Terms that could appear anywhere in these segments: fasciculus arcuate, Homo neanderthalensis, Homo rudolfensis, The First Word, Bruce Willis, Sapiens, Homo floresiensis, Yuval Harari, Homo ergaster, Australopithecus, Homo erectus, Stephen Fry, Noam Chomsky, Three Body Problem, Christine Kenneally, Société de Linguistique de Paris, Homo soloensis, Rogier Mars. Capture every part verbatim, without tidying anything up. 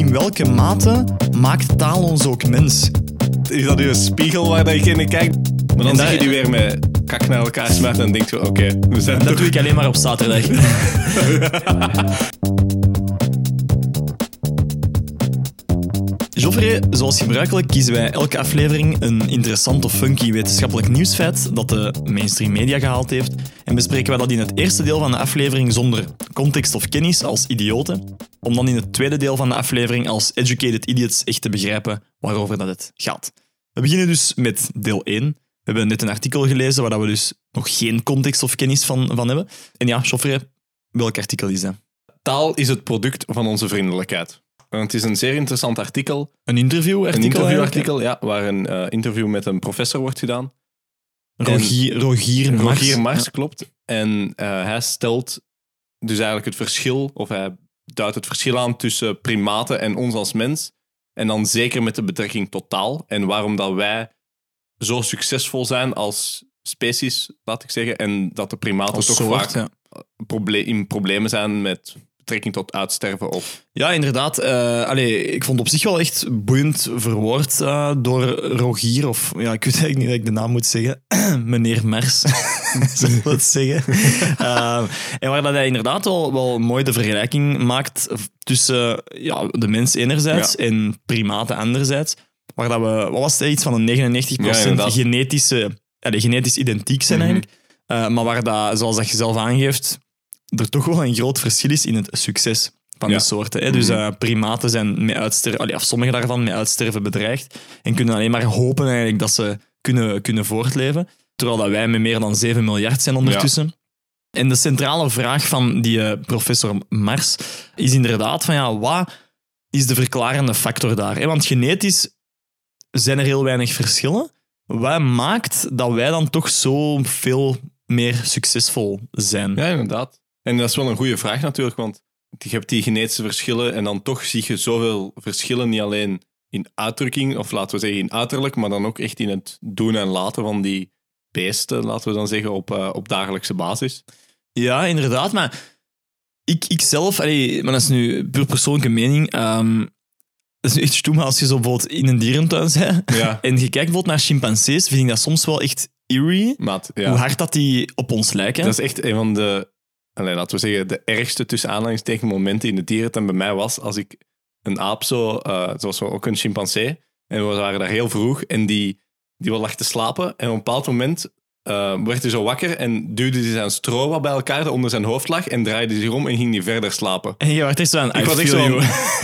in welke mate maakt taal ons ook mens? Is dat een spiegel waar je in kijkt? Maar dan zie je die weer met kak naar elkaar smaken en denkt je, oké, okay, we zijn dat toch... doe ik alleen maar op zaterdag. Joffrey, zoals gebruikelijk kiezen wij elke aflevering een interessant of funky wetenschappelijk nieuwsfeit dat de mainstream media gehaald heeft en bespreken wij dat in het eerste deel van de aflevering zonder context of kennis als idioten, om dan in het tweede deel van de aflevering als educated idiots echt te begrijpen waarover dat het gaat. We beginnen dus met deel één. We hebben net een artikel gelezen waar we dus nog geen context of kennis van, van hebben. En ja, Joffrey, welk artikel is dat? Taal is het product van onze vriendelijkheid. Het is een zeer interessant artikel. Een interviewartikel? Een interviewartikel, ja, waar een uh, interview met een professor wordt gedaan. Rogier, Rogier Mars. Rogier Mars, ja. Klopt. En uh, hij stelt dus eigenlijk het verschil, of hij duidt het verschil aan tussen primaten en ons als mens. En dan zeker met de betrekking tot taal. En waarom dat wij zo succesvol zijn als species, laat ik zeggen. En dat de primaten als toch soort, vaak ja. in problemen zijn met... betrekking tot uitsterven of... Ja, inderdaad. Uh, allee, ik vond het op zich wel echt boeiend verwoord uh, door Rogier, of ja, ik weet eigenlijk niet dat ik de naam moet zeggen. Meneer Mars, zal ik dat zeggen. Uh, en waar dat hij inderdaad wel, wel mooi de vergelijking maakt tussen ja, de mens enerzijds ja. en primaten anderzijds. Waar dat we, wat was het, iets van een negenennegentig procent ja, genetische, allee, genetisch identiek zijn mm-hmm. eigenlijk. Uh, maar waar dat, zoals dat je zelf aangeeft... er toch wel een groot verschil is in het succes van ja. de soorten. Hè? Dus uh, primaten zijn met uitsterven, allee, of sommige daarvan met uitsterven bedreigd en kunnen alleen maar hopen eigenlijk dat ze kunnen, kunnen voortleven. Terwijl dat wij met meer dan zeven miljard zijn ondertussen. Ja. En de centrale vraag van die uh, professor Mars is inderdaad van ja, wat is de verklarende factor daar? Hè? Want genetisch zijn er heel weinig verschillen. Wat maakt dat wij dan toch zo veel meer succesvol zijn? Ja, inderdaad. En dat is wel een goede vraag natuurlijk, want je hebt die genetische verschillen en dan toch zie je zoveel verschillen, niet alleen in uitdrukking, of laten we zeggen in uiterlijk, maar dan ook echt in het doen en laten van die beesten, laten we dan zeggen, op, uh, op dagelijkse basis. Ja, inderdaad, maar ik, ik zelf, allee, maar dat is nu puur persoonlijke mening, um, dat is nu echt stoem, maar als je zo bijvoorbeeld in een dierentuin bent ja. en je kijkt bijvoorbeeld naar chimpansees, vind ik dat soms wel echt eerie, Maat, ja. hoe hard dat die op ons lijken. Dat is echt een van de... Allee, laten we zeggen, de ergste tussen aanhalingstekens momenten in de dierentuin bij mij was als ik een aap zo, uh, zoals we ook een chimpansee, en we waren daar heel vroeg en die, die lag te slapen en op een bepaald moment uh, werd hij zo wakker en duwde hij zijn stro wat bij elkaar dat onder zijn hoofd lag en draaide zich om en ging niet verder slapen. En je was echt zo aan het uitvielen.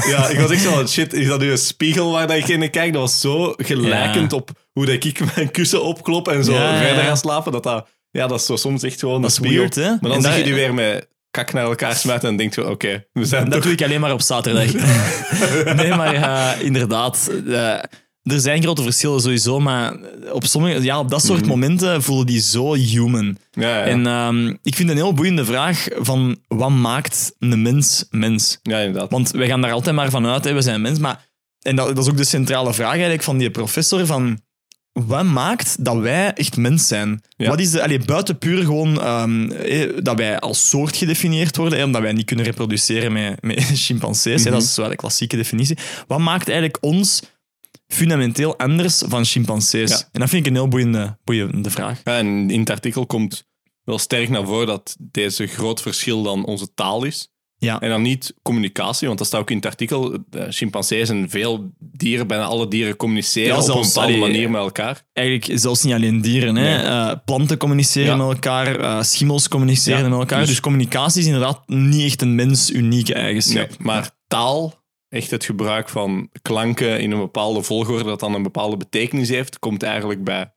Ja, ik was echt zo aan shit, is dat nu een spiegel waar ik in kijk? Dat was zo gelijkend ja. op hoe dat ik mijn kussen opklop en zo ja, verder ja. ga slapen, dat dat... Ja, dat is zo soms echt gewoon... Dat is weird, hè? Maar dan en zie daar... je die weer met kak naar elkaar smuiten en denk je, oké, okay, we zijn dat toch... doe ik alleen maar op zaterdag. Nee, maar uh, inderdaad. Uh, er zijn grote verschillen sowieso, maar op sommige... Ja, op dat soort mm-hmm. momenten voelen die zo human. Ja, ja. En um, ik vind een heel boeiende vraag van wat maakt een mens mens? Ja, inderdaad. Want wij gaan daar altijd maar van uit, hè, we zijn mens, maar... En dat, dat is ook de centrale vraag eigenlijk van die professor van... Wat maakt dat wij echt mens zijn? Ja. Wat is de, allee, buiten puur gewoon um, eh, dat wij als soort gedefinieerd worden, eh, omdat wij niet kunnen reproduceren met, met chimpansees. Mm-hmm. Eh, dat is wel de klassieke definitie. Wat maakt eigenlijk ons fundamenteel anders van chimpansees? Ja. En dat vind ik een heel boeiende, boeiende vraag. Ja, en in het artikel komt wel sterk naar voren dat deze groot verschil dan onze taal is. Ja. En dan niet communicatie, want dat staat ook in het artikel. Chimpansees en veel dieren, bijna alle dieren, communiceren ja, op zelfs, een bepaalde allee, manier met elkaar. Eigenlijk zelfs niet alleen dieren. Nee. Hè? Uh, planten communiceren ja. met elkaar, uh, schimmels communiceren ja. met elkaar. Dus, dus communicatie is inderdaad niet echt een mens-unieke eigenschap. Nee, maar taal, echt het gebruik van klanken in een bepaalde volgorde dat dan een bepaalde betekenis heeft, komt eigenlijk bij,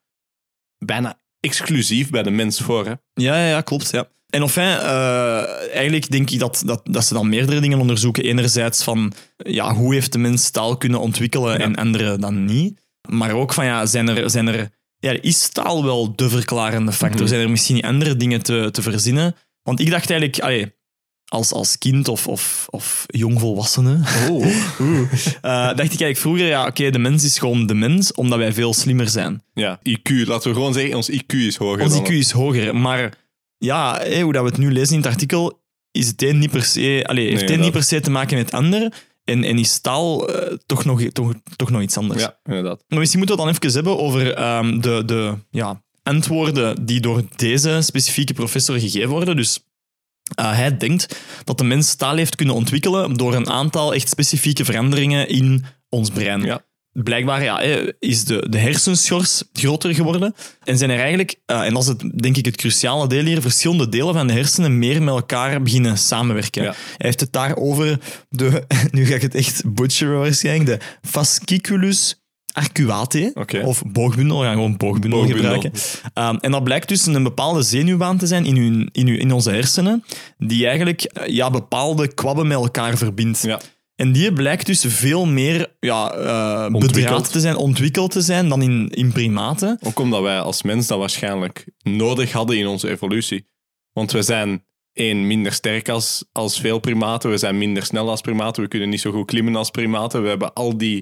bijna exclusief bij de mens voor. Hè? Ja, ja, ja, klopt, ja. En of enfin, uh, eigenlijk denk ik dat, dat, dat ze dan meerdere dingen onderzoeken. Enerzijds van ja, hoe heeft de mens taal kunnen ontwikkelen ja. en andere dan niet. Maar ook van ja, zijn er, zijn er, ja, is taal wel de verklarende factor? Mm-hmm. Zijn er misschien niet andere dingen te, te verzinnen? Want ik dacht eigenlijk, allee, als, als kind of, of, of jongvolwassene, oh. uh, dacht ik eigenlijk vroeger, ja, oké, okay, de mens is gewoon de mens, omdat wij veel slimmer zijn. Ja, I Q, laten we gewoon zeggen, ons I Q is hoger. Ons I Q is hoger, maar... Ja, hé, hoe dat we het nu lezen in het artikel, is het een niet per se, allez, heeft nee, het een dat... niet per se te maken met het ander. in, in die staal uh, toch, nog, toch, toch nog iets anders. Ja, inderdaad. Maar misschien moeten we dan even hebben over um, de, de ja, antwoorden die door deze specifieke professor gegeven worden. Dus uh, hij denkt dat de mens taal heeft kunnen ontwikkelen door een aantal echt specifieke veranderingen in ons brein. Ja. Blijkbaar ja, is de, de hersenschors groter geworden. En zijn er eigenlijk, uh, en dat is het, denk ik het cruciale deel hier, verschillende delen van de hersenen meer met elkaar beginnen samenwerken. Ja. Hij heeft het daar over de, nu ga ik het echt butcheren waarschijnlijk, de fasciculus arcuate, okay. of boogbundel. We gaan gewoon boogbundel, boogbundel. gebruiken. Um, en dat blijkt dus een bepaalde zenuwbaan te zijn in, hun, in, hun, in onze hersenen, die eigenlijk ja, bepaalde kwabben met elkaar verbindt. Ja. En die blijkt dus veel meer ja, uh, bedraad te zijn, ontwikkeld te zijn dan in, in primaten. Ook omdat wij als mens dat waarschijnlijk nodig hadden in onze evolutie. Want we zijn één minder sterk als, als veel primaten, we zijn minder snel als primaten, we kunnen niet zo goed klimmen als primaten. We hebben al die,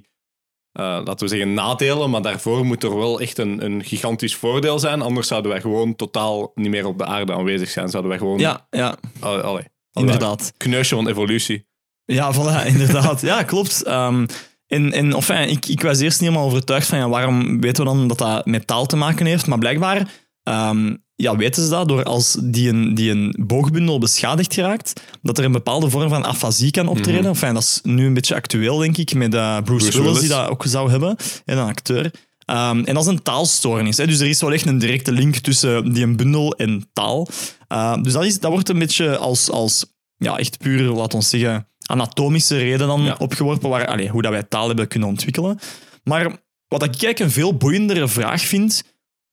uh, laten we zeggen, nadelen, maar daarvoor moet er wel echt een, een gigantisch voordeel zijn. Anders zouden wij gewoon totaal niet meer op de aarde aanwezig zijn. Zouden wij gewoon... Ja, ja. Allee, allee, inderdaad. Kneusje van evolutie. Ja, voilà, inderdaad. Ja, klopt. Um, en, en, of, ik, ik was eerst niet helemaal overtuigd van ja, waarom weten we dan dat dat met taal te maken heeft. Maar blijkbaar um, ja, weten ze dat door als die een, die een boogbundel beschadigd geraakt, dat er een bepaalde vorm van afasie kan optreden. Mm-hmm. Enfin, dat is nu een beetje actueel, denk ik, met uh, Bruce, Bruce Willis, Willis, die dat ook zou hebben. En een acteur. Um, en dat is een taalstoornis. Hè? Dus er is wel echt een directe link tussen die een bundel en taal. Uh, dus dat, is, dat wordt een beetje als, als ja, echt puur, laten we zeggen... anatomische reden dan ja. opgeworpen, waar, allez, hoe dat wij taal hebben kunnen ontwikkelen. Maar wat ik eigenlijk een veel boeiendere vraag vind,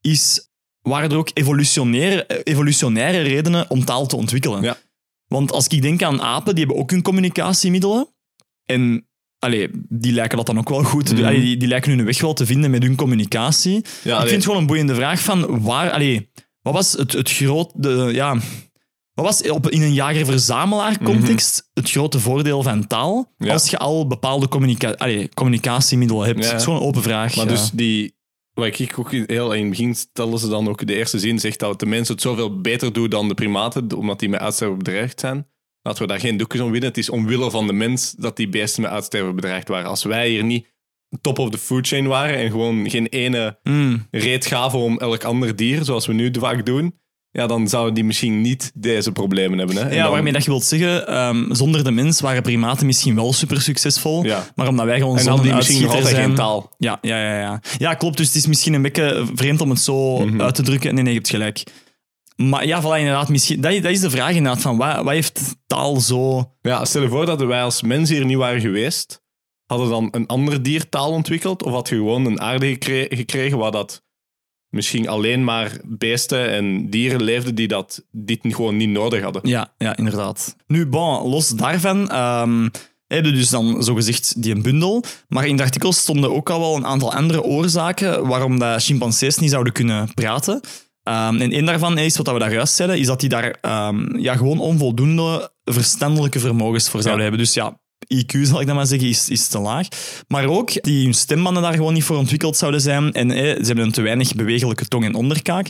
is waren er ook evolutionaire, evolutionaire redenen om taal te ontwikkelen? Ja. Want als ik denk aan apen, die hebben ook hun communicatiemiddelen. En allez, die lijken dat dan ook wel goed. Mm. Allez, die, die lijken hun weg wel te vinden met hun communicatie. Ja, ik vind het gewoon een boeiende vraag van waar... Allez, wat was het, het grote... Ja... Wat was op, in een jager-verzamelaar-context mm-hmm. het grote voordeel van taal ja. als je al bepaalde communica- allee, communicatiemiddelen hebt? Ja. Het is gewoon een open vraag. Maar ja. dus die, wat ik ook heel in het begin stellen ze dan ook de eerste zin, zegt dat de mens het zoveel beter doet dan de primaten, omdat die met uitsterven bedreigd zijn. Laten we daar geen doekjes om winnen. Het is omwille van de mens dat die beesten met uitsterven bedreigd waren. Als wij hier niet top of the food chain waren en gewoon geen ene mm. reet gaven om elk ander dier, zoals we nu vaak doen... Ja, dan zouden die misschien niet deze problemen hebben. Hè? Ja, dan... waarmee dat je wilt zeggen, um, zonder de mens waren primaten misschien wel super succesvol, ja. maar omdat wij gewoon zo'n uitschieter zijn... geen taal. Ja, ja, ja, ja. ja, klopt. Dus het is misschien een beetje vreemd om het zo mm-hmm. uit te drukken. Nee, nee, je hebt gelijk. Maar ja, voilà, inderdaad, misschien... Dat, dat is de vraag inderdaad, van wat, wat heeft taal zo... Ja, stel je voor dat wij als mensen hier niet waren geweest, hadden dan een ander dier taal ontwikkeld, of had je gewoon een aarde gekre- gekregen waar dat... misschien alleen maar beesten en dieren leefden die dat, dit gewoon niet nodig hadden. Ja, ja inderdaad. Nu, bon, los daarvan um, hebben we dus dan zogezegd die een bundel. Maar in het artikel stonden ook al wel een aantal andere oorzaken waarom dat chimpansees niet zouden kunnen praten. Um, en één daarvan is, wat we daar juist zeiden, is dat die daar um, ja, gewoon onvoldoende verstandelijke vermogens voor zouden ja. hebben. Dus ja... I Q, zal ik dan maar zeggen, is, is te laag. Maar ook die hun stembanden daar gewoon niet voor ontwikkeld zouden zijn. En eh, ze hebben een te weinig bewegelijke tong en onderkaak.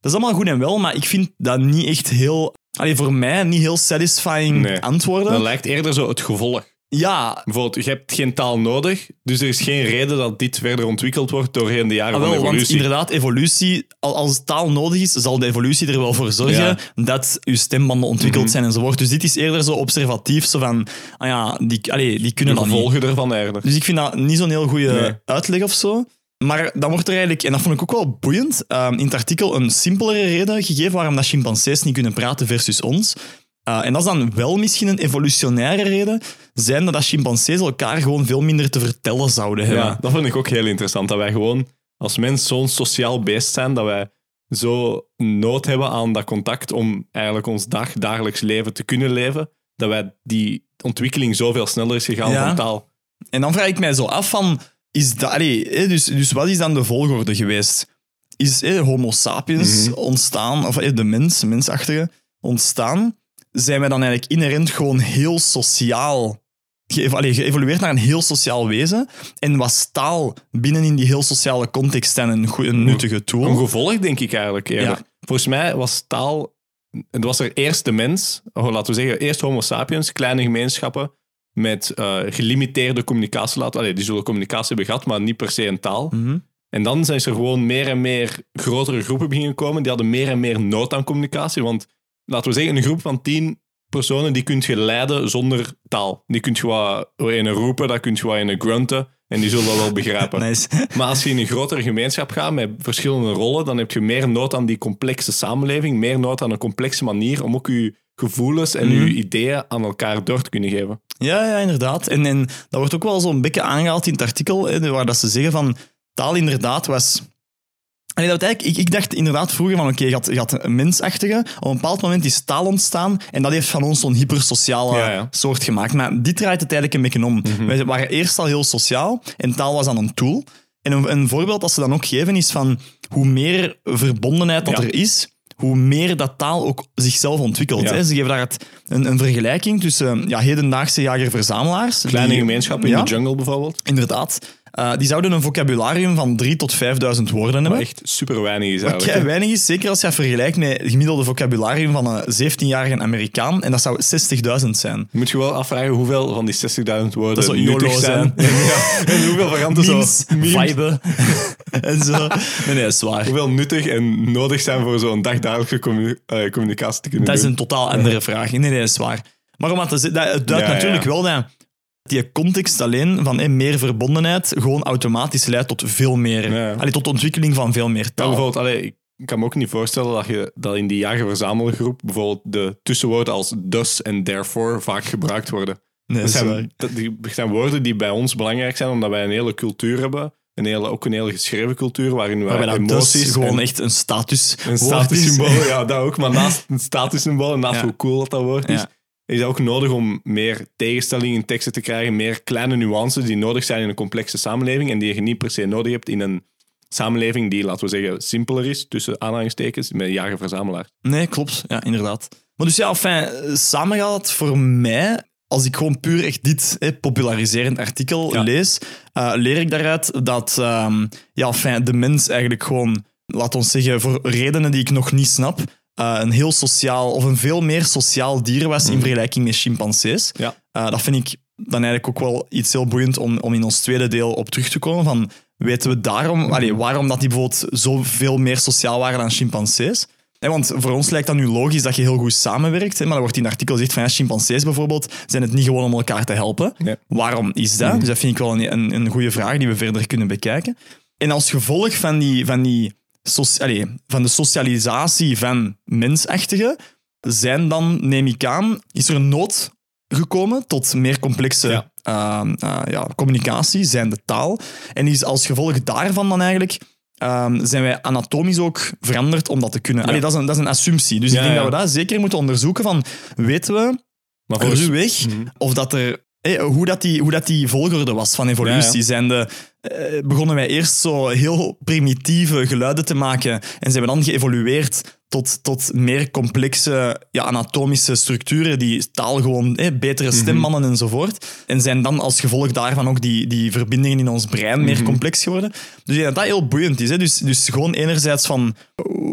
Dat is allemaal goed en wel, maar ik vind dat niet echt heel... Allee, voor mij niet heel satisfying nee, antwoorden. Dat lijkt eerder zo het gevolg. Ja. Bijvoorbeeld, je hebt geen taal nodig, dus er is geen reden dat dit verder ontwikkeld wordt doorheen de jaren ah, wel, van evolutie. Want inderdaad, evolutie, als taal nodig is, zal de evolutie er wel voor zorgen ja. dat je stembanden ontwikkeld mm-hmm. zijn enzovoort. Dus dit is eerder zo observatief, zo van, ah ja, die, allee, die kunnen de dat niet. De gevolgen ervan eigenlijk. Dus ik vind dat niet zo'n heel goede nee. uitleg of zo. Maar dan wordt er eigenlijk, en dat vond ik ook wel boeiend, uh, in het artikel een simpelere reden gegeven waarom dat chimpansees niet kunnen praten versus ons. Uh, en dat is dan wel misschien een evolutionaire reden, zijn dat, dat chimpansees elkaar gewoon veel minder te vertellen zouden hebben. Ja, dat vind ik ook heel interessant, dat wij gewoon als mens zo'n sociaal beest zijn, dat wij zo nood hebben aan dat contact om eigenlijk ons dag, dagelijks leven te kunnen leven, dat wij die ontwikkeling zoveel sneller is gegaan ja. van taal. En dan vraag ik mij zo af van, is dat, allee, dus, dus wat is dan de volgorde geweest? Is eh, homo sapiens mm-hmm. ontstaan, of eh, de mens, mensachtige, ontstaan? Zijn wij dan eigenlijk inherent gewoon heel sociaal... Ge- Allee, geëvolueerd naar een heel sociaal wezen? En was taal binnen in die heel sociale context dan een, go- een nuttige tool? Een gevolg, denk ik eigenlijk. Ja. Volgens mij was taal... Het was er eerst de mens, of laten we zeggen, eerst homo sapiens, kleine gemeenschappen, met uh, gelimiteerde communicatie laten. Allee, die zullen communicatie hebben gehad, maar niet per se een taal. Mm-hmm. En dan zijn ze gewoon meer en meer grotere groepen beginnen komen. Die hadden meer en meer nood aan communicatie. Want laten we zeggen, een groep van tien personen, die kun je leiden zonder taal. Die kun je wat in roepen, dat kun je wat in grunten. En die zullen dat wel begrijpen. Nice. Maar als je in een grotere gemeenschap gaat met verschillende rollen, dan heb je meer nood aan die complexe samenleving, meer nood aan een complexe manier om ook je gevoelens en mm. je ideeën aan elkaar door te kunnen geven. Ja, ja, inderdaad. En, en dat wordt ook wel zo'n beetje aangehaald in het artikel, hè, waar dat ze zeggen van taal inderdaad was... En dat eigenlijk, ik, ik dacht inderdaad vroeger van oké, okay, je, je had een mensachtige, op een bepaald moment is taal ontstaan en dat heeft van ons zo'n hypersociale ja, ja. soort gemaakt. Maar dit draait het eigenlijk een beetje om. Mm-hmm. Wij waren eerst al heel sociaal en taal was dan een tool. En een, een voorbeeld dat ze dan ook geven is van hoe meer verbondenheid dat ja. er is, hoe meer dat taal ook zichzelf ontwikkelt. Ja. Hè? Ze geven daar het, een, een vergelijking tussen ja, hedendaagse jager-verzamelaars. Kleine gemeenschappen in ja, de jungle bijvoorbeeld. Inderdaad. Uh, die zouden een vocabularium van drie tot vijfduizend woorden hebben. Wat echt super weinig is eigenlijk. Wat weinig is, zeker als je het vergelijkt met het gemiddelde vocabularium van een zeventienjarige Amerikaan. En dat zou zestigduizend zijn. Moet je wel afvragen hoeveel van die zestigduizend woorden nuttig zijn. En, ja, en hoeveel veranderen zo. Vibe. en zo. Nee, nee, dat is waar. Hoeveel nuttig en nodig zijn voor zo'n dagdagelijkse commu- uh, communicatie te kunnen dat doen. Dat is een totaal andere vraag. Nee, nee, dat is waar. Maar om aan te zeggen, het duidt ja, natuurlijk ja. wel dat... Die context alleen van hé, meer verbondenheid gewoon automatisch leidt tot veel meer. Ja. Allee, tot de ontwikkeling van veel meer taal. Ja, bijvoorbeeld, allee, ik kan me ook niet voorstellen dat je dat in die jager-verzamelgroep bijvoorbeeld de tussenwoorden als dus en therefore vaak gebruikt worden. Nee, dat, zijn, dat zijn woorden die bij ons belangrijk zijn, omdat wij een hele cultuur hebben. Een hele, ook een hele geschreven cultuur, waarin wij ja, emoties... Dus gewoon en, echt een status Een statussymbool, ja, dat ook. Maar naast een statussymbool, en naast ja. hoe cool dat dat woord is... Ja. Is dat ook nodig om meer tegenstellingen in teksten te krijgen, meer kleine nuances die nodig zijn in een complexe samenleving en die je niet per se nodig hebt in een samenleving die, laten we zeggen, simpeler is, tussen aanhalingstekens, met jager-verzamelaar. Nee, klopt. Ja, inderdaad. Maar dus ja, fijn, samengehaald voor mij, als ik gewoon puur echt dit hè, populariserend artikel ja. lees, uh, leer ik daaruit dat um, ja, fijn, de mens eigenlijk gewoon, laat ons zeggen, voor redenen die ik nog niet snap... Uh, een heel sociaal, of een veel meer sociaal dier was in vergelijking met chimpansees. Ja. Uh, dat vind ik dan eigenlijk ook wel iets heel boeiend om, om in ons tweede deel op terug te komen. Van, weten we daarom, allee, waarom dat die bijvoorbeeld zoveel meer sociaal waren dan chimpansees? Hey, want voor ons lijkt dat nu logisch dat je heel goed samenwerkt. Hè, maar er wordt in het artikel gezegd van ja, chimpansees bijvoorbeeld zijn het niet gewoon om elkaar te helpen. Nee. Waarom is dat? Mm. Dus dat vind ik wel een, een, een goede vraag die we verder kunnen bekijken. En als gevolg van die... Van die So, allez, van de socialisatie van mensachtigen zijn dan, neem ik aan, is er een nood gekomen tot meer complexe ja. Uh, uh, ja, communicatie, zijn de taal. En is als gevolg daarvan dan eigenlijk, uh, zijn wij anatomisch ook veranderd om dat te kunnen. Ja. Allez, dat, is een, dat is een assumptie. Dus ja, ik denk ja. dat we dat zeker moeten onderzoeken van, weten we, maar voor ruwweg, mm-hmm. of dat er... Hey, hoe, dat die, hoe dat die volgorde was van evolutie. Ja, ja. Zijn de, eh, begonnen wij eerst zo heel primitieve geluiden te maken en zijn we dan geëvolueerd tot, tot meer complexe ja, anatomische structuren die taal gewoon, hey, betere stembanden mm-hmm. enzovoort. En zijn dan als gevolg daarvan ook die, die verbindingen in ons brein mm-hmm. meer complex geworden. Dus ja, dat dat heel boeiend is. Hè? Dus, dus gewoon enerzijds van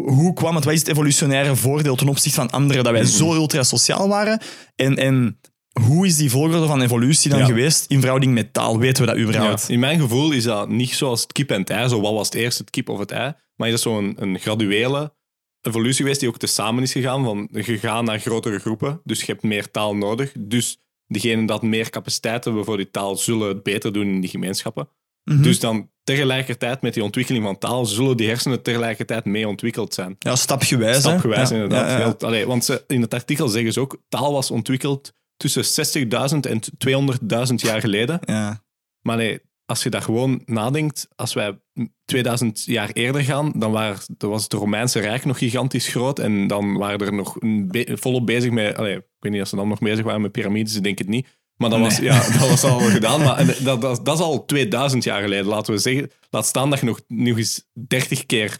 hoe kwam het, wat is het evolutionaire voordeel ten opzichte van anderen dat wij mm-hmm. zo ultra sociaal waren en... en hoe is die volgorde van evolutie dan ja. geweest in verhouding met taal? Weten we dat überhaupt? Ja. In mijn gevoel is dat niet zoals het kip en het ei. Zo, wat was het eerst, het kip of het ei? Maar is dat zo'n een graduele evolutie geweest die ook tezamen is gegaan. Van, je gaat naar grotere groepen, dus je hebt meer taal nodig. Dus degenen dat meer capaciteit hebben voor die taal zullen het beter doen in die gemeenschappen. Mm-hmm. Dus dan tegelijkertijd met die ontwikkeling van taal zullen die hersenen tegelijkertijd mee ontwikkeld zijn. Ja, stapgewijs. Stapgewijs, hè? Inderdaad. Ja, ja, ja. Allee, want ze, in het artikel zeggen ze ook, taal was ontwikkeld... tussen zestigduizend en tweehonderdduizend jaar geleden. Ja. Maar nee, als je daar gewoon nadenkt, als wij tweeduizend jaar eerder gaan, dan, waren, dan was het Romeinse Rijk nog gigantisch groot en dan waren er nog be- volop bezig met... Allee, ik weet niet of ze dan nog bezig waren met piramides, ik denk het niet. Maar dat, nee. was, ja, dat was al gedaan. Maar dat, dat, dat, dat is al tweeduizend jaar geleden, laten we zeggen. Laat staan dat je nog, nog eens dertig keer...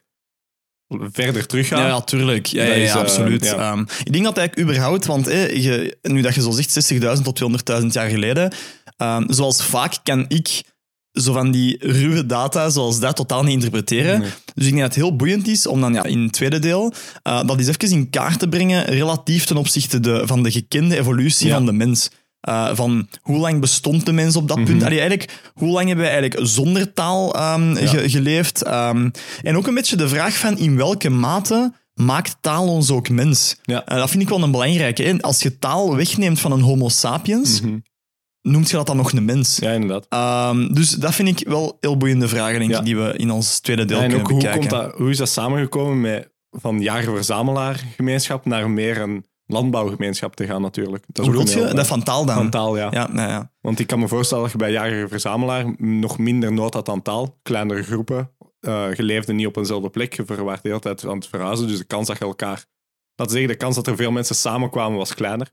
verder teruggaan. Ja, ja, tuurlijk. Ja, ja, ja, is, ja absoluut. Uh, ja. Um, ik denk dat eigenlijk überhaupt, want eh, je, nu dat je zo zegt, zestigduizend tot tweehonderdduizend jaar geleden, um, zoals vaak kan ik zo van die ruwe data zoals dat totaal niet interpreteren. Nee. Dus ik denk dat het heel boeiend is om dan ja, in het tweede deel uh, dat eens even in kaart te brengen relatief ten opzichte de, van de gekende evolutie ja. van de mens. Uh, van hoe lang bestond de mens op dat mm-hmm. punt? Allee, eigenlijk, hoe lang hebben we eigenlijk zonder taal um, ja. ge- geleefd? Um, en ook een beetje de vraag van in welke mate maakt taal ons ook mens? Ja. Uh, dat vind ik wel een belangrijke. Hè? Als je taal wegneemt van een homo sapiens, mm-hmm. noemt je dat dan nog een mens? Ja, inderdaad. Um, dus dat vind ik wel heel boeiende vragen, denk ja. ik, die we in ons tweede deel ja, en kunnen ook, bekijken. Hoe, komt dat, hoe is dat samengekomen met van jager-verzamelaar-gemeenschap naar meer een landbouwgemeenschap te gaan, natuurlijk. Dat Hoe bedoel je? Heel, dat van taal dan? Van taal, ja. ja, nou ja. Want ik kan me voorstellen dat je bij jager-verzamelaar nog minder nood had aan taal. Kleinere groepen. Uh, je leefde niet op eenzelfde plek. Je verwaart de hele tijd aan het verhuizen. Dus de kans dat je elkaar... Laten we zeggen, de kans dat er veel mensen samenkwamen was kleiner.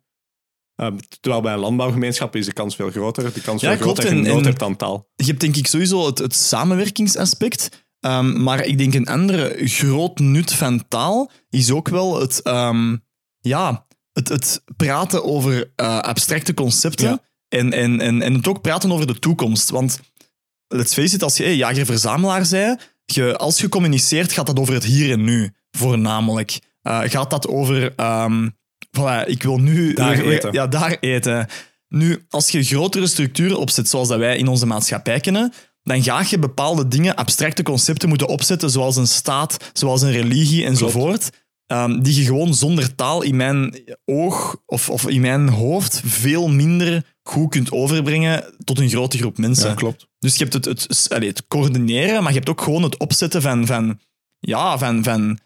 Uh, terwijl bij een landbouwgemeenschap is de kans veel groter. De kans ja, veel klopt, groter dat je nood hebt aan taal. Je hebt denk ik sowieso het, het samenwerkingsaspect... Um, maar ik denk een andere groot nut van taal is ook wel het, um, ja, het, het praten over uh, abstracte concepten ja. en, en, en, en het ook praten over de toekomst. Want let's face it, als je hey, jager-verzamelaar zei, je, als je communiceert, gaat dat over het hier en nu, voornamelijk. Uh, gaat dat over, um, voilà, ik wil nu... Daar weer, eten. Ja, daar eten. Nu, als je grotere structuren opzet, zoals dat wij in onze maatschappij kennen... dan ga je bepaalde dingen, abstracte concepten moeten opzetten, zoals een staat, zoals een religie enzovoort, um, die je gewoon zonder taal in mijn oog of, of in mijn hoofd veel minder goed kunt overbrengen tot een grote groep mensen. Ja, klopt. Dus je hebt het, het, allez, het coördineren, maar je hebt ook gewoon het opzetten van, van, ja, van, van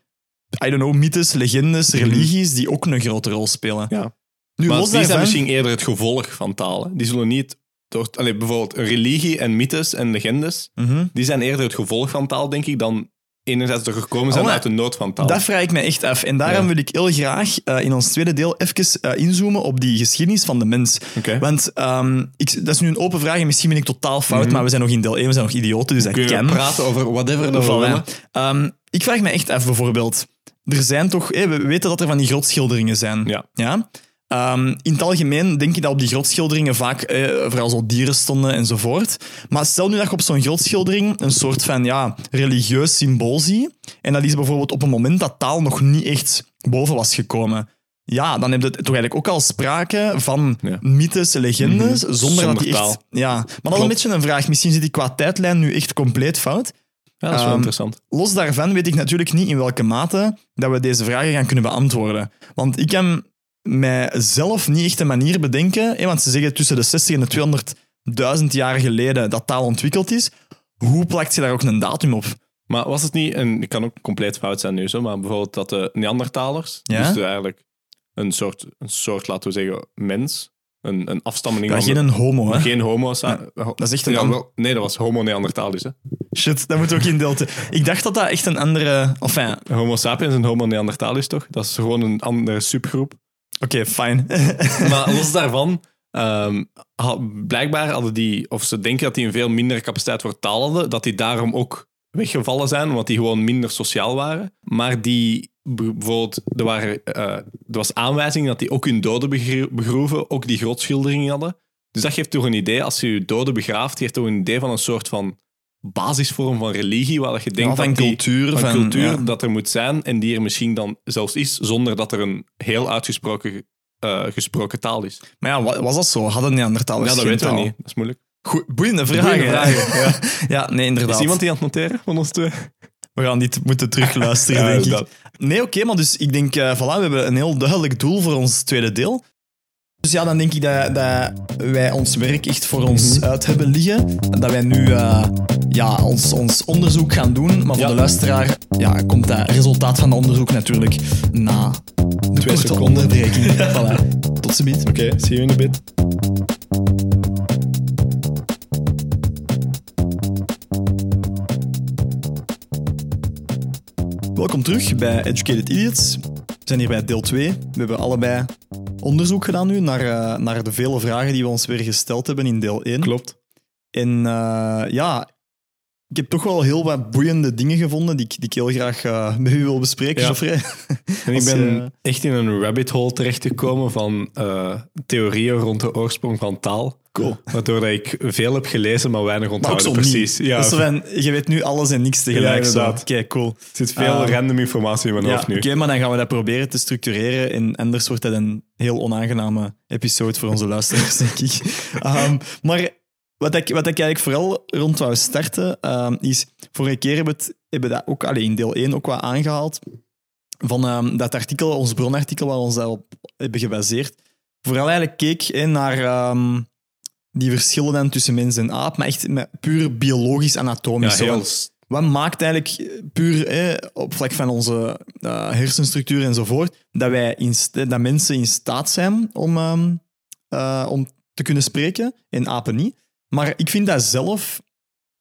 I don't know, mythes, legendes, religies, die ook een grote rol spelen. Ja. Nu, maar die zijn misschien eerder het gevolg van talen. Die zullen niet... Door, allez, bijvoorbeeld religie en mythes en legendes, mm-hmm. die zijn eerder het gevolg van taal, denk ik, dan enerzijds er gekomen zijn oh, uit de nood van taal. Dat vraag ik me echt af. En daarom ja. wil ik heel graag uh, in ons tweede deel even uh, inzoomen op die geschiedenis van de mens. Okay. Want um, ik, dat is nu een open vraag en misschien ben ik totaal fout, mm-hmm. maar we zijn nog in deel één, we zijn nog idioten, dus dat kan. Kunnen we praten over whatever we willen. Um, ik vraag me echt af, bijvoorbeeld, er zijn toch... Hey, we weten dat er van die grotschilderingen zijn. Ja. ja? Um, in het algemeen denk je dat op die grotschilderingen vaak eh, vooral zo dieren stonden enzovoort. Maar stel nu dat je op zo'n grotschildering een soort van ja, religieus symbool ziet. En dat is bijvoorbeeld op een moment dat taal nog niet echt boven was gekomen. Ja, dan heb je toch eigenlijk ook al sprake van ja. mythes, legendes, mm-hmm. zonder, zonder dat die taal. Echt... Ja. Maar dat is een beetje een vraag. Misschien zit die qua tijdlijn nu echt compleet fout. Ja, dat is wel um, interessant. Los daarvan weet ik natuurlijk niet in welke mate dat we deze vragen gaan kunnen beantwoorden. Want ik kan... mijzelf niet echt een manier bedenken, hè, want ze zeggen tussen de zestig en de tweehonderdduizend jaar geleden dat taal ontwikkeld is. Hoe plakt je daar ook een datum op? Maar was het niet, en het kan ook compleet fout zijn nu, zo, maar bijvoorbeeld dat de Neandertalers, ja? dus de eigenlijk een soort, een soort, laten we zeggen, mens, een, een afstammeling... Maar van geen de, homo, hè? Geen homo. Sa- ja, dat is echt een... Ja, wel, nee, dat was homo Neandertalis, hè? Shit, dat moet ook in deel te... Ik dacht dat dat echt een andere... Enfin, homo sapiens en homo Neandertalis, toch? Dat is gewoon een andere subgroep. Oké, okay, fijn. Maar los daarvan, um, had, blijkbaar hadden die, of ze denken dat die een veel mindere capaciteit voor taal hadden, dat die daarom ook weggevallen zijn, omdat die gewoon minder sociaal waren. Maar die, bijvoorbeeld, er, waren, uh, er was aanwijzing dat die ook hun doden begroeven, ook die grotschilderingen hadden. Dus dat geeft toch een idee, als je je doden begraaft, geeft toch een idee van een soort van basisvorm van religie, waar je denkt ja, dat, die, cultuur, van, cultuur ja. dat er moet zijn en die er misschien dan zelfs is, zonder dat er een heel uitgesproken uh, gesproken taal is. Maar ja, was dat zo? Hadden Neandertalers ja, dat geen weten taal? We niet. Dat is moeilijk. Goed, boeiende vragen. Boeiende vragen. Ja. ja, nee, inderdaad. Is iemand die aan het noteren van ons twee? We gaan niet moeten terugluisteren, ja, denk ik. Dat. Nee, oké, okay, maar dus ik denk, uh, voilà, we hebben een heel duidelijk doel voor ons tweede deel. Dus ja, dan denk ik dat, dat wij ons werk echt voor ons mm-hmm. uit hebben liggen. Dat wij nu uh, ja, ons, ons onderzoek gaan doen. Maar voor ja. de luisteraar ja, komt dat resultaat van het onderzoek natuurlijk na de Twee korte onderbreking. Voilà. Tot ziens. Oké, okay, see you in a bit. Welkom terug bij Educated Idiots. We zijn hier bij deel twee. We hebben allebei... onderzoek gedaan nu naar, uh, naar de vele vragen die we ons weer gesteld hebben in deel één. Klopt. En uh, ja, ik heb toch wel heel wat boeiende dingen gevonden die ik, die ik heel graag uh, met u wil bespreken, ja. Geoffrey. En ik ben je... echt in een rabbit hole terechtgekomen van uh, theorieën rond de oorsprong van taal. Cool. Waardoor dat ik veel heb gelezen, maar weinig onthouden. Maar precies. Ja, dus van, je weet nu alles en niks tegelijk. Ja, Oké, okay, cool. Er zit veel uh, random informatie in mijn ja, hoofd nu. Oké, okay, maar dan gaan we dat proberen te structureren. En anders wordt dat een heel onaangename episode voor onze luisteraars, denk ik. Um, maar wat ik, wat ik eigenlijk vooral rond wou starten, um, is... Vorige keer hebben we, het, hebben we dat ook allee, in deel één ook wat aangehaald. Van um, dat artikel, ons bronartikel, waar we ons daarop hebben gebaseerd. Vooral eigenlijk keek eh, naar... Um, die verschillen dan tussen mens en aap, maar echt met puur biologisch-anatomisch. Ja, heel... Wat maakt eigenlijk puur eh, op vlak van onze uh, hersenstructuur enzovoort, dat, wij in, dat mensen in staat zijn om, um, uh, om te kunnen spreken en apen niet. Maar ik vind dat zelf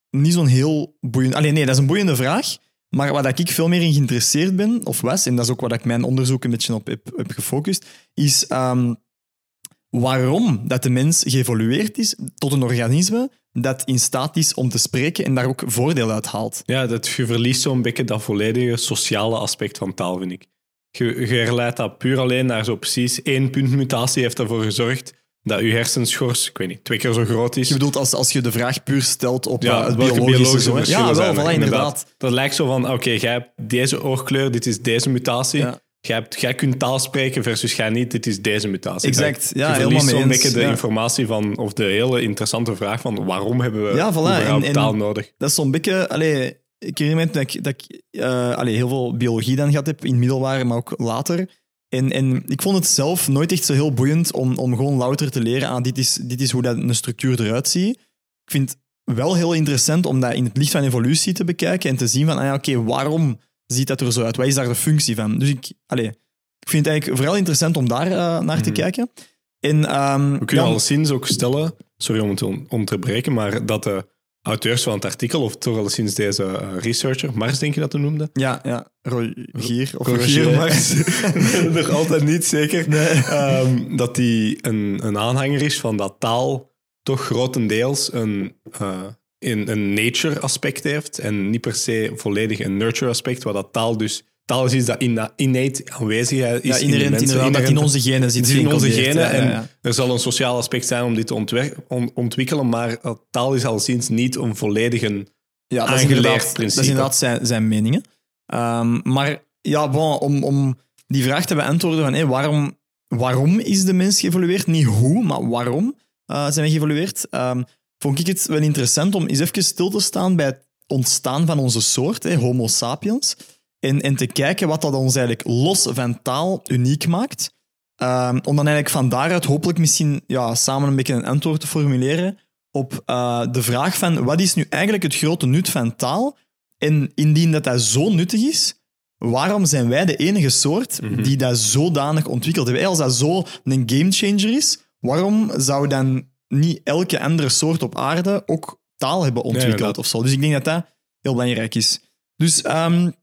niet zo'n heel boeiend... Allee, nee, dat is een boeiende vraag, maar wat ik veel meer in geïnteresseerd ben, of was, en dat is ook wat ik mijn onderzoek een beetje op heb, heb gefocust, is... Um, waarom dat de mens geëvolueerd is tot een organisme dat in staat is om te spreken en daar ook voordeel uit haalt. Ja, dat je verliest zo'n beetje dat volledige sociale aspect van taal, vind ik. Je, je herleidt dat puur alleen naar zo precies één punt mutatie heeft ervoor gezorgd dat je hersenschors, ik weet niet, twee keer zo groot is. Je bedoelt als, als je de vraag puur stelt op ja, uh, het biologische, biologische verschil. Ja, wel, voilà, inderdaad. inderdaad. Dat lijkt zo van, oké, okay, jij hebt deze oorkleur, dit is deze mutatie... Ja. Jij, hebt, jij kunt taal spreken versus jij niet. Dit is deze mutatie. Exact. Ja, je verliest zo'n beetje de ja. informatie van... Of de hele interessante vraag van... Waarom hebben we ja, voilà. überhaupt en, en taal nodig? Dat is zo'n beetje... Allee, ik herinner me dat ik, dat ik uh, allee, heel veel biologie dan gehad heb. In het middelbaar, maar ook later. En, en ik vond het zelf nooit echt zo heel boeiend... Om, om gewoon louter te leren aan... Ah, dit, is, dit is hoe dat een structuur eruit ziet. Ik vind het wel heel interessant... Om dat in het licht van evolutie te bekijken. En te zien van... Ah, ja, Oké, okay, waarom... ziet dat er zo uit? Wat is daar de functie van? Dus ik, allez, ik vind het eigenlijk vooral interessant om daar uh, naar mm-hmm. te kijken. En, um, we kunnen ja, alleszins ook stellen, sorry om het on- om te breken, maar dat de auteurs van het artikel, of toch alleszins deze uh, researcher, Mars denk je dat hij noemde? Ja, ja. Rogier. Of Rogier, Rogier Mars. Nog altijd niet, zeker. Nee. Um, dat hij een, een aanhanger is van dat taal toch grotendeels een... Uh, in een nature-aspect heeft en niet per se volledig een nurture-aspect, waar dat taal dus... Taal is iets dat in, innate aanwezig is ja, inherent, in de mensen. Inherent, dat in onze genen zit. In onze genen. Ja, en ja, ja. Er zal een sociaal aspect zijn om dit te ontwer- on- ontwikkelen, maar taal is alleszins niet een volledig een ja, aangeleerd principe. Dat is inderdaad zijn, zijn meningen. Um, maar ja, bon, om, om die vraag te beantwoorden van hey, waarom, waarom is de mens geëvolueerd? Niet hoe, maar waarom uh, zijn we geëvolueerd? Um, Vond ik het wel interessant om eens even stil te staan bij het ontstaan van onze soort, hè, Homo sapiens, en, en te kijken wat dat ons eigenlijk los van taal uniek maakt. Um, om dan eigenlijk van daaruit hopelijk misschien ja, samen een beetje een antwoord te formuleren op uh, de vraag van wat is nu eigenlijk het grote nut van taal? En indien dat dat zo nuttig is, waarom zijn wij de enige soort mm-hmm. die dat zodanig ontwikkeld hebben? Als dat zo een gamechanger is, waarom zou dan... niet elke andere soort op aarde ook taal hebben ontwikkeld nee, of zo. Dus ik denk dat dat heel belangrijk is. Dus um,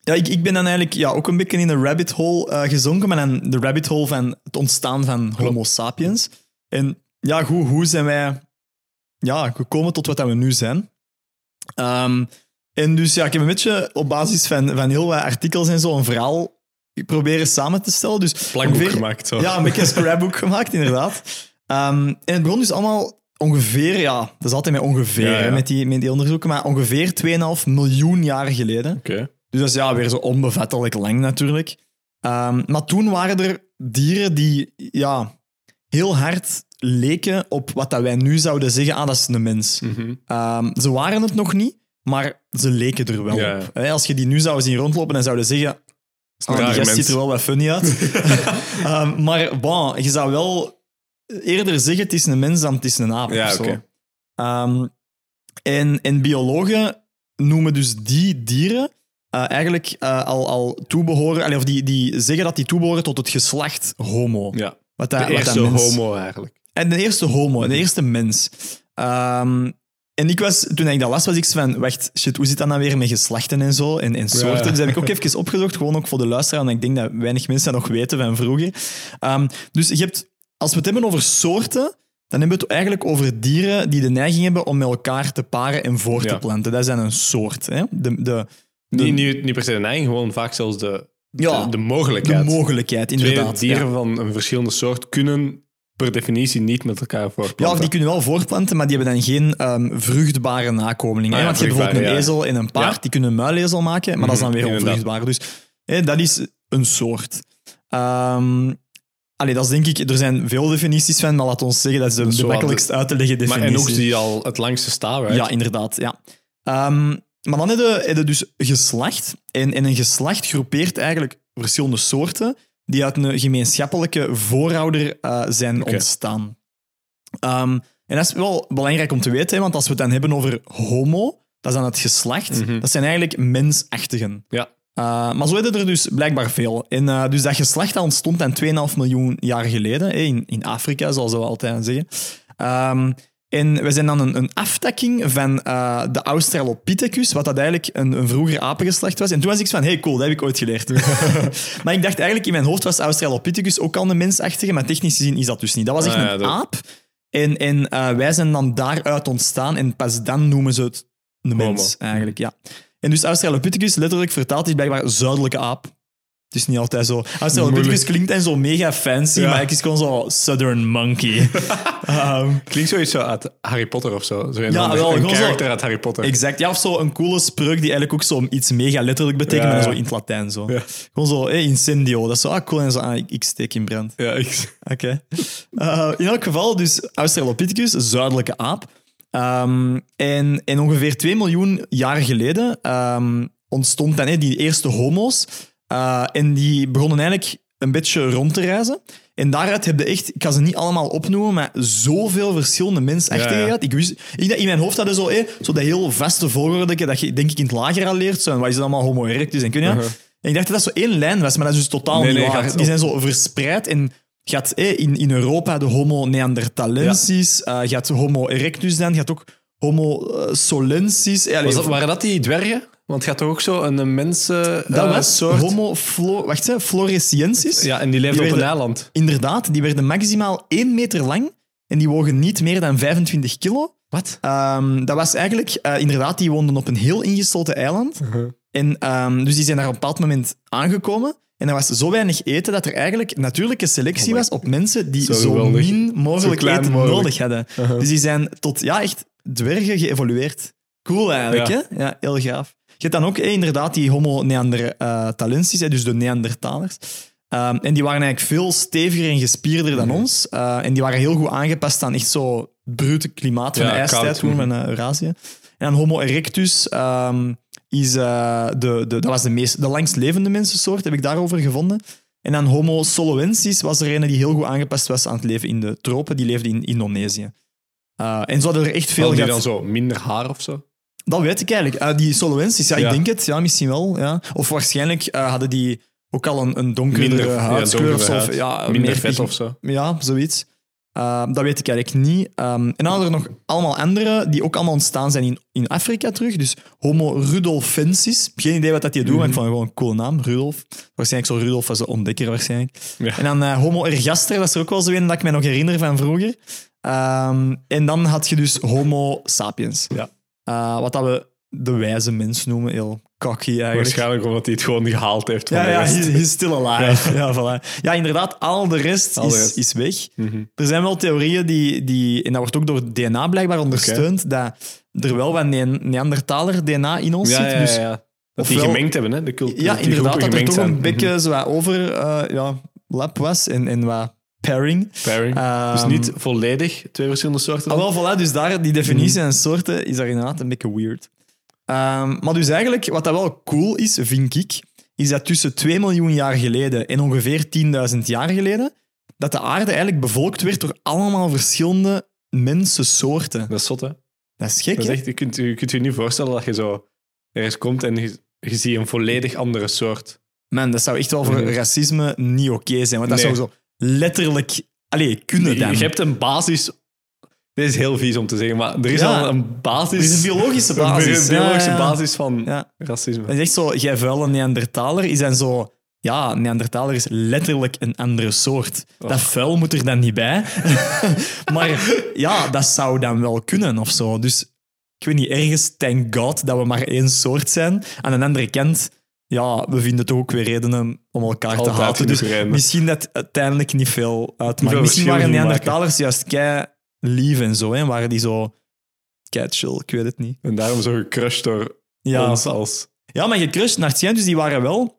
ja, ik, ik ben dan eigenlijk ja, ook een beetje in de rabbit hole uh, gezonken, maar dan de rabbit hole van het ontstaan van Homo sapiens. En ja, hoe, hoe zijn wij ja, gekomen tot wat dat we nu zijn? Um, en dus ja, ik heb een beetje op basis van, van heel wat artikels en zo een verhaal proberen samen te stellen. Dus Plakboek ongeveer, gemaakt. Zo. Ja, een beetje een scrapbook gemaakt, inderdaad. Um, en het begon dus allemaal ongeveer, ja, dat is altijd met ongeveer, ja, ja. Hè, met, die, met die onderzoeken, maar ongeveer twee komma vijf miljoen jaar geleden. Okay. Dus dat is ja, weer zo onbevattelijk lang natuurlijk. Um, maar toen waren er dieren die ja, heel hard leken op wat dat wij nu zouden zeggen, ah, dat is een mens. Mm-hmm. Um, ze waren het nog niet, maar ze leken er wel ja. op. Hè, als je die nu zou zien rondlopen, dan zouden zeggen, ah, die gast ziet er wel wat funny uit. um, maar bon, je zou wel... eerder zeggen het is een mens dan het is een aap. Ja, of zo. Okay. Um, en, en biologen noemen dus die dieren uh, eigenlijk uh, al, al toebehoren... Allee, of die, die zeggen dat die toebehoren tot het geslacht homo. Ja, wat dat, de eerste wat dat homo eigenlijk. En de eerste homo, de eerste mens. Um, en ik was, toen ik dat las, was ik van... Wacht, shit, hoe zit dat nou weer met geslachten en zo? En, en soorten. Ja, ja. Dus dat heb ik ook even opgezocht, gewoon ook voor de luisteraar. Want ik denk dat weinig mensen dat nog weten van vroeger. Um, dus je hebt... Als we het hebben over soorten, dan hebben we het eigenlijk over dieren die de neiging hebben om met elkaar te paren en voor te ja. planten. Dat zijn een soort. Hè? De, de, de... Niet, niet, niet per se de neiging, gewoon vaak zelfs de, ja, de, de mogelijkheid. De mogelijkheid, inderdaad. Twee dieren ja. van een verschillende soort kunnen per definitie niet met elkaar voortplanten. Ja, of die kunnen wel voortplanten, maar die hebben dan geen um, vruchtbare nakomelingen. Ah, want je hebt bijvoorbeeld een ja. ezel en een paard, ja. die kunnen een muilezel maken, maar mm, dat is dan weer onvruchtbaar. Dus hey, dat is een soort. Um, Allee, dat is denk ik... Er zijn veel definities van, maar laat ons zeggen, dat is de, dat is de makkelijkst de, uit te leggen definitie. Maar en ook die al het langste staan, right? Ja, inderdaad, ja. Um, maar dan heb je, heb je dus geslacht. En, en een geslacht groepeert eigenlijk verschillende soorten die uit een gemeenschappelijke voorouder uh, zijn okay. ontstaan. Um, en dat is wel belangrijk om te weten, hè, want als we het dan hebben over homo, dat is dan het geslacht, mm-hmm. dat zijn eigenlijk mensachtigen. Ja. Uh, maar zo werden er dus blijkbaar veel. En, uh, dus dat geslacht dat ontstond dan twee komma vijf miljoen jaar geleden, in, in Afrika, zoals we altijd zeggen. Um, en we zijn dan een, een aftakking van uh, de Australopithecus, wat dat eigenlijk een, een vroeger apengeslacht was. En toen was ik van, hey cool, dat heb ik ooit geleerd. Maar ik dacht eigenlijk, in mijn hoofd was Australopithecus ook al een mensachtige, maar technisch gezien is dat dus niet. Dat was echt ah, ja, een dat... aap. En, en uh, wij zijn dan daaruit ontstaan en pas dan noemen ze het een mens, Homo. eigenlijk, ja. En dus Australopithecus, letterlijk vertaald, is blijkbaar zuidelijke aap. Het is niet altijd zo. Australopithecus klinkt en zo mega fancy, ja. maar het is gewoon zo Southern Monkey. um, klinkt zoiets zo uit Harry Potter of zo. zo ja, wel, een karakter zo, uit Harry Potter. Exact, ja, of zo een coole spreuk die eigenlijk ook zo iets mega letterlijk betekent, ja, ja. maar zo in het Latijn. Zo. Ja. Gewoon zo, hey, incendio. Dat is zo, ah cool, en zo, ah, ik steek in brand. Ja, ik... Oké. Okay. Uh, in elk geval, dus Australopithecus, zuidelijke aap. Um, en, en ongeveer twee miljoen jaar geleden um, ontstond dan he, die eerste homo's. Uh, en die begonnen eigenlijk een beetje rond te reizen. En daaruit heb je echt, ik kan ze niet allemaal opnoemen, maar zoveel verschillende mensachtigen ja, ja. gehad. Ik wist, ik, in mijn hoofd hadden zo, he, zo dat heel vaste volgorde dat je denk ik in het lager al leert. Zo, en wat is het allemaal homo erectus en kun je. Uh-huh. En ik dacht dat dat zo één lijn was, maar dat is dus totaal nee, niet nee, waar. Die op. zijn zo verspreid en... Je had hé, in, in Europa de homo neanderthalensis, ja. uh, je had homo erectus dan, je had ook homo uh, solensis. Ja, was dat, waren dat die dwergen? Want je had toch ook zo een mensen... Uh, dat was soort... homo flo, wacht, hè, floresiensis. Ja, en die leefden op werden, een eiland. Inderdaad, die werden maximaal één meter lang en die wogen niet meer dan vijfentwintig kilo. Wat? Um, dat was eigenlijk... Uh, inderdaad, die woonden op een heel ingesloten eiland. Uh-huh. En, um, dus die zijn daar op een bepaald moment aangekomen. En er was zo weinig eten dat er eigenlijk natuurlijke selectie was op mensen die Sorry, zo min mogelijk zo eten mogelijk. nodig hadden. Uh-huh. Dus die zijn tot ja, echt dwergen geëvolueerd. Cool eigenlijk, ja. hè? Ja, heel gaaf. Je hebt dan ook hé, inderdaad die homo neanderthalensis, dus de neandertalers. Um, en die waren eigenlijk veel steviger en gespierder dan mm-hmm. ons. Uh, en die waren heel goed aangepast aan echt zo brute klimaat van ja, de ijstijd toen van uh, Eurasië. En dan homo erectus... Um, Is, uh, de, de, dat was de, meest, de langst levende mensensoort, heb ik daarover gevonden. En dan homo soloensis was er een die heel goed aangepast was aan het leven in de tropen. Die leefde in Indonesië. Uh, en zo hadden er echt veel... Hadden die dan zo minder haar of zo? Dat weet ik eigenlijk. Uh, die soloensis, ja, ja, ik denk het. Ja, misschien wel. Ja. Of waarschijnlijk uh, hadden die ook al een, een donkerdere huidskleur. Ja, of zo, huid. ja, minder vet vig- of zo. Ja, zoiets. Uh, dat weet ik eigenlijk niet. Um, en dan hadden er nog allemaal andere die ook allemaal ontstaan zijn in, in Afrika terug. Dus homo rudolfensis. Geen idee wat dat die doet, mm-hmm. maar ik vond gewoon een coole naam, Rudolf. Waarschijnlijk zo Rudolf als de ontdekker waarschijnlijk. Ja. En dan uh, homo ergaster, dat is er ook wel zo een dat ik mij nog herinner van vroeger. Um, en dan had je dus homo sapiens. Ja. Uh, wat dat we de wijze mens noemen, heel cocky eigenlijk. Waarschijnlijk omdat hij het gewoon gehaald heeft. Van ja, ja, hij is still alive. Ja. Ja, voilà. Ja, inderdaad, al de rest, al de rest. Is, is weg. Mm-hmm. Er zijn wel theorieën die, die... En dat wordt ook door D N A blijkbaar ondersteund, okay. dat er wel wat Neandertaler D N A in ons ja, zit. Dus, ja, ja, ja. Dat ofwel, die gemengd hebben, hè? De cult, ja, dat inderdaad, dat er toch zijn. een beetje zo wat over uh, ja, lab was en, en wat... Pairing. Pairing. Um, dus niet volledig twee verschillende soorten. Ah, wel, voilà, dus daar, die definitie mm-hmm. en soorten is daar inderdaad een beetje weird. Um, maar dus eigenlijk, wat dat wel cool is, vind ik, is dat tussen twee miljoen jaar geleden en ongeveer tienduizend jaar geleden, dat de aarde eigenlijk bevolkt werd door allemaal verschillende mensensoorten. Dat is zot, hè? Dat is gek, dat is echt, je, kunt, je kunt je niet voorstellen dat je zo ergens komt en je, je ziet een volledig andere soort. Man, dat zou echt wel voor nee. racisme niet oké okay zijn, want dat nee. zou zo letterlijk... Allee, kunnen dan. Je hebt een basis... Dit is heel vies om te zeggen, maar er is ja, al een basis... Er is een biologische basis. Een biologische ja, ja. basis van ja. racisme. Dat is echt zo, jij vuile Neandertaler is dan zo... Ja, Neandertaler is letterlijk een andere soort. Oh. Dat vuil moet er dan niet bij. Maar ja, dat zou dan wel kunnen of zo. Dus ik weet niet, ergens, thank God, dat we maar één soort zijn. Aan de andere kant... ja, we vinden toch ook weer redenen om elkaar altijd te haten. Dus rijmen. Misschien net uiteindelijk niet veel uitmaken. Misschien waren Neandertalers juist kei lief en zo, en waren die zo kei chill, ik weet het niet. En daarom zo gecrushed door ja, ons als... Ja, maar gecrushed naar Tien, dus die waren wel...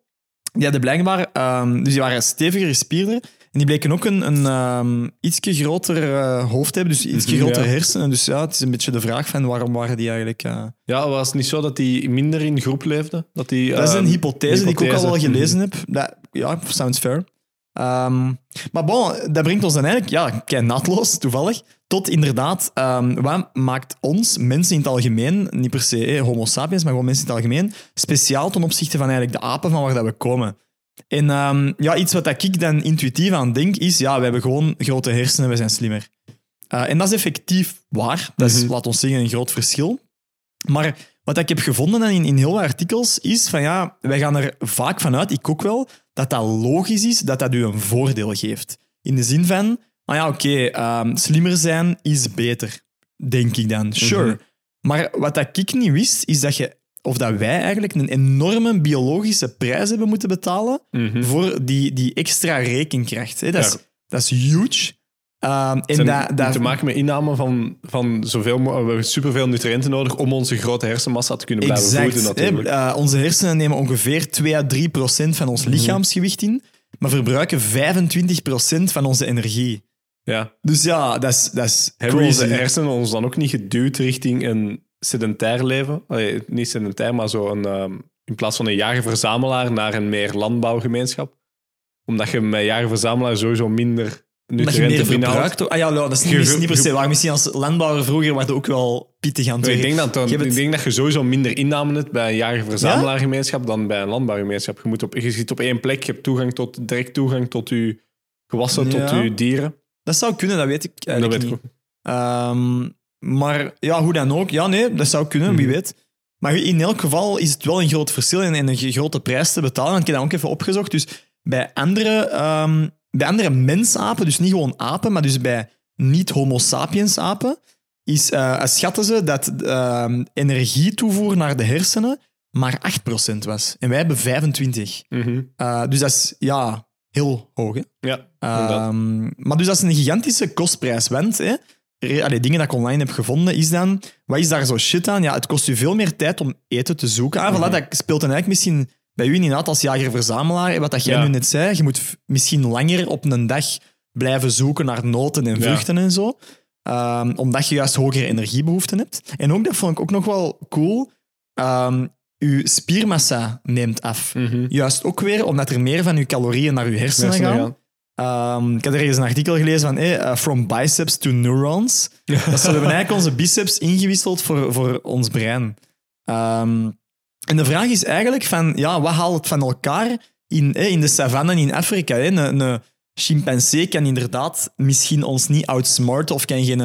Die hadden blijkbaar... Um, dus die waren steviger, gespierder. En die bleken ook een, een um, ietsje groter uh, hoofd te hebben, dus ietsje mm-hmm, groter ja. hersenen. Dus ja, het is een beetje de vraag van waarom waren die eigenlijk... Uh... Ja, was het niet zo dat die minder in groep leefden? Dat, die, uh, dat is een hypothese, hypothese die ik ook al wel gelezen mm-hmm. heb. Dat, ja, sounds fair. Um, maar bon, dat brengt ons dan eigenlijk, ja, kei naadloos, toevallig, tot inderdaad, um, wat maakt ons, mensen in het algemeen, niet per se eh, homo sapiens, maar gewoon mensen in het algemeen, speciaal ten opzichte van eigenlijk de apen van waar dat we komen. En um, ja, iets wat ik dan intuïtief aan denk is, ja, we hebben gewoon grote hersenen, we zijn slimmer. Uh, en dat is effectief waar, dat is, mm-hmm. laat ons zeggen, een groot verschil. Maar wat ik heb gevonden in, in heel wat artikels is van ja, wij gaan er vaak vanuit, ik ook wel, dat dat logisch is, dat dat u een voordeel geeft. In de zin van, ah ja, oké, okay, um, slimmer zijn is beter, denk ik dan. Sure. Mm-hmm. Maar wat ik niet wist, is dat je, of dat wij eigenlijk een enorme biologische prijs hebben moeten betalen mm-hmm. voor die, die extra rekenkracht. Hè? Dat, is, ja. dat is huge. Um, en dat, dat... te maken met inname van, van zoveel, we hebben superveel nutriënten nodig om onze grote hersenmassa te kunnen blijven exact, voeden natuurlijk. Uh, onze hersenen nemen ongeveer twee à drie procent van ons lichaamsgewicht in, maar verbruiken vijfentwintig procent van onze energie. Ja. Dus ja, dat is, dat is hebben crazy. Onze hersenen ons dan ook niet geduwd richting een sedentair leven? Allee, niet sedentair, maar zo een, um, in plaats van een jager-verzamelaar naar een meer landbouwgemeenschap? Omdat je met jager-verzamelaar sowieso minder... Dat je meer verbruikt. Ah ja, dat is niet, ge- niet per se waar. Misschien als landbouwer vroeger werd het ook wel pittig aan het werk. Ik, denk dat, ik het... denk dat je sowieso minder inname hebt bij een jager-verzamelaargemeenschap ja? dan bij een landbouwgemeenschap. Je, moet op, je zit op één plek, je hebt toegang tot, direct toegang tot je gewassen, ja. tot je dieren. Dat zou kunnen, dat weet ik eigenlijk dat weet niet. Ik um, maar ja, hoe dan ook. Ja, nee, dat zou kunnen, hmm. wie weet. Maar in elk geval is het wel een groot verschil en een grote prijs te betalen. Want ik heb dat ook even opgezocht. Dus bij andere... Um, Bij andere mensapen, dus niet gewoon apen, maar dus bij niet-homo sapiens apen, is, uh, schatten ze dat uh, energietoevoer naar de hersenen maar acht procent was. En wij hebben vijfentwintig procent. Mm-hmm. Uh, dus dat is ja, heel hoog. Hè? Ja, uh, maar dus dat is een gigantische kostprijs. Want hè? Allee, dingen dat ik online heb gevonden, is dan... Wat is daar zo shit aan? Ja, het kost je veel meer tijd om eten te zoeken. Ah, mm-hmm. voilà, dat speelt dan eigenlijk misschien... Bij u inderdaad als jager-verzamelaar, wat dat jij ja. nu net zei, je moet misschien langer op een dag blijven zoeken naar noten en vruchten ja. en zo, um, omdat je juist hogere energiebehoeften hebt. En ook, dat vond ik ook nog wel cool, um, je spiermassa neemt af. Mm-hmm. Juist ook weer omdat er meer van je calorieën naar je hersenen, hersenen gaan. Um, ik had er eens een artikel gelezen van hey, uh, From Biceps to Neurons. Ja. Dat ze hebben eigenlijk onze biceps ingewisseld voor, voor ons brein. Um, En de vraag is eigenlijk van, ja, wat haalt het van elkaar in, in de savannen in Afrika? Hè? Een, een chimpansee kan inderdaad misschien ons niet outsmarten of kan geen,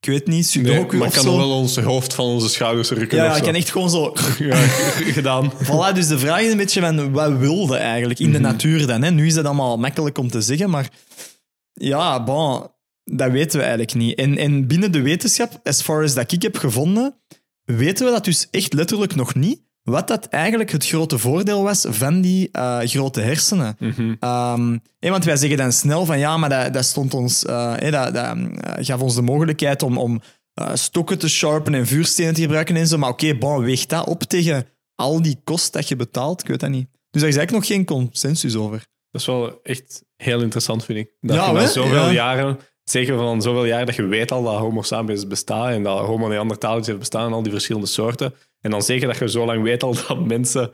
ik weet niet, sudoku nee, maar of kan zo. Wel ons hoofd van onze schouders rukken. Ja, ik kan echt gewoon zo ja, gedaan. Voilà, dus de vraag is een beetje van, wat wilde eigenlijk in de mm-hmm. natuur dan? Hè? Nu is dat allemaal makkelijk om te zeggen, maar ja, bon, dat weten we eigenlijk niet. En, en binnen de wetenschap, as far as dat ik heb gevonden, weten we dat dus echt letterlijk nog niet. Wat dat eigenlijk het grote voordeel was van die uh, grote hersenen. Mm-hmm. Um, hey, want wij zeggen dan snel van ja, maar dat, dat, stond ons, uh, hey, dat, dat uh, gaf ons de mogelijkheid om, om uh, stokken te sharpenen en vuurstenen te gebruiken en zo. Maar oké, okay, bon, weegt dat op tegen al die kost dat je betaalt? Ik weet dat niet. Dus daar is eigenlijk nog geen consensus over. Dat is wel echt heel interessant, vind ik. Dat ja, we zoveel ja. jaren... Zeker van zoveel jaar dat je weet al dat homo sapiens bestaat en dat homo neandertalis heeft bestaan en al die verschillende soorten. En dan zeker dat je zo lang weet al dat mensen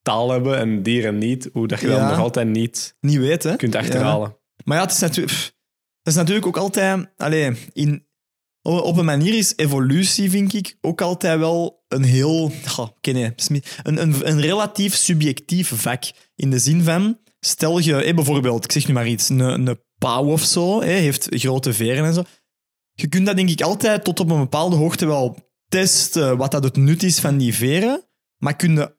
taal hebben en dieren niet, hoe dat je ja. dat nog altijd niet, niet weet, hè? Kunt achterhalen. Ja. Maar ja, het is, natu- pff, het is natuurlijk ook altijd... Allez, in, op een manier is evolutie, vind ik, ook altijd wel een heel... Oh, nee, een, een, een relatief subjectief vak. In de zin van, stel je hey, bijvoorbeeld, ik zeg nu maar iets, een, een pauw of zo, hè, heeft grote veren en zo. Je kunt dat denk ik altijd tot op een bepaalde hoogte wel testen, wat dat het nut is van die veren, maar kun je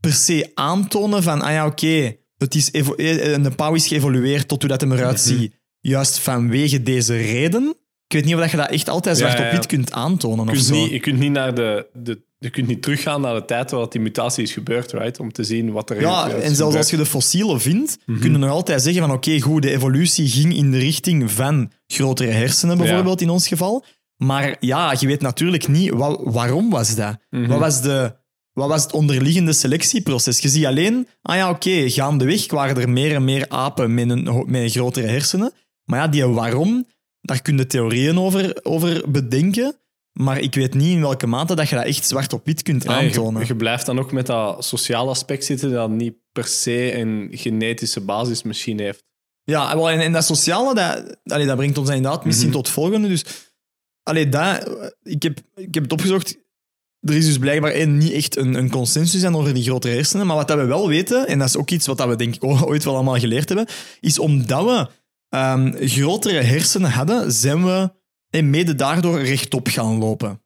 per se aantonen van, ah ja, oké, okay, het is evo- een pauw is geëvolueerd tot hoe dat hem eruit mm-hmm. ziet, juist vanwege deze reden. Ik weet niet of je dat echt altijd zwart ja, ja, ja. op wit kunt aantonen. Je kunt, of zo. Niet, je kunt niet naar de, de Je kunt niet teruggaan naar de tijd waar die mutatie is gebeurd, right? Om te zien wat er... Ja, en zelfs gebeurt. Als je de fossielen vindt, mm-hmm. kun je nog altijd zeggen van oké, okay, goed, de evolutie ging in de richting van grotere hersenen bijvoorbeeld, ja. in ons geval. Maar ja, je weet natuurlijk niet wa- waarom was dat. Mm-hmm. Wat was de... Wat was het onderliggende selectieproces? Je ziet alleen, ah ja, oké, okay, gaandeweg waren er meer en meer apen met een, met een grotere hersenen. Maar ja, die waarom, daar kun je theorieën over, over bedenken. Maar ik weet niet in welke mate dat je dat echt zwart op wit kunt aantonen. Ja, je, je blijft dan ook met dat sociale aspect zitten dat niet per se een genetische basis misschien heeft. Ja, en, en dat sociale, dat, allee, dat brengt ons inderdaad misschien mm-hmm. tot het volgende. Dus allee, dat, ik, heb, ik heb het opgezocht... Er is dus blijkbaar één, niet echt een, een consensus aan over die grotere hersenen. Maar wat dat we wel weten, en dat is ook iets wat dat we denk ik ooit wel allemaal geleerd hebben, is omdat we um, grotere hersenen hadden, zijn we en mede daardoor rechtop gaan lopen.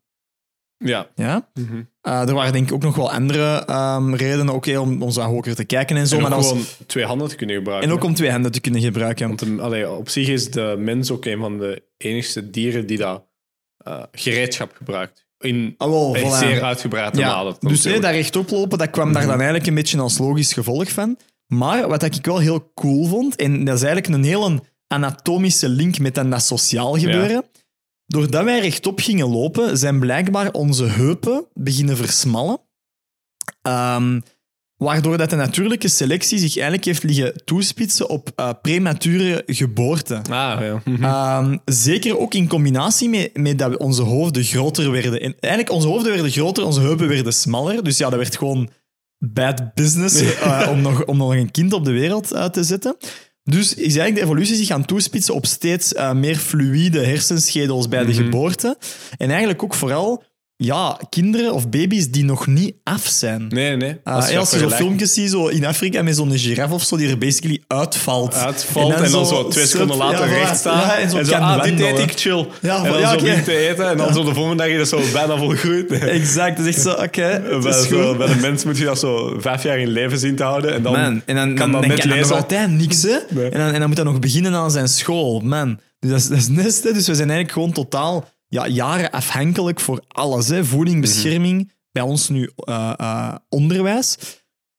Ja. ja? Mm-hmm. Uh, er waren denk ik ook nog wel andere um, redenen, oké, okay, om ons aan hoger te kijken en zo. En maar als... gewoon twee handen te kunnen gebruiken. En ook om twee handen te kunnen gebruiken. Want de, allee, op zich is de mens ook een van de enigste dieren die dat uh, gereedschap gebruikt. In oh, wel, voilà. Zeer uitgebreid te halen. Ja, dus hé, dat rechtop lopen, dat kwam daar dan eigenlijk een beetje als logisch gevolg van. Maar wat ik wel heel cool vond, en dat is eigenlijk een hele anatomische link met dan dat sociaal gebeuren. Ja. Doordat wij rechtop gingen lopen, zijn blijkbaar onze heupen beginnen versmallen. Um, waardoor dat de natuurlijke selectie zich eigenlijk heeft liggen toespitsen op uh, premature geboorte. Ah, ja. mm-hmm. um, zeker ook in combinatie met, met dat onze hoofden groter werden. En eigenlijk, onze hoofden werden groter, onze heupen werden smaller. Dus ja, dat werd gewoon bad business uh, om, nog, om nog een kind op de wereld uh, te zetten. Dus is eigenlijk de evolutie zich gaan toespitsen op steeds uh, meer fluïde hersenschedels bij mm-hmm. de geboorte. En eigenlijk ook vooral... Ja, kinderen of baby's die nog niet af zijn. Nee, nee. Als je, uh, als je zo'n filmpjes ziet zo in Afrika met zo'n giraf of zo, die er basically uitvalt. Uitvalt en dan, en dan zo twee seconden later ja, recht staan. Ja, en zo, en zo ah, dit eet ik, chill. Ja, en dan ja, zo okay. te eten en dan ja. zo de volgende dag is dat zo bijna volgroeid. Exact, dat is echt zo, oké, okay, bij, bij de mens moet je dat zo vijf jaar in leven zien te houden en dan, man, en dan, dan kan dan dat net lezen. Dan altijd niks, hè. Nee. En, dan, en dan moet dat nog beginnen aan zijn school, man. Dus dat is, dat is nest, hè. Dus we zijn eigenlijk gewoon totaal... Ja, jaren afhankelijk voor alles. Hè. Voeding, bescherming, mm-hmm. bij ons nu uh, uh, onderwijs. Dat,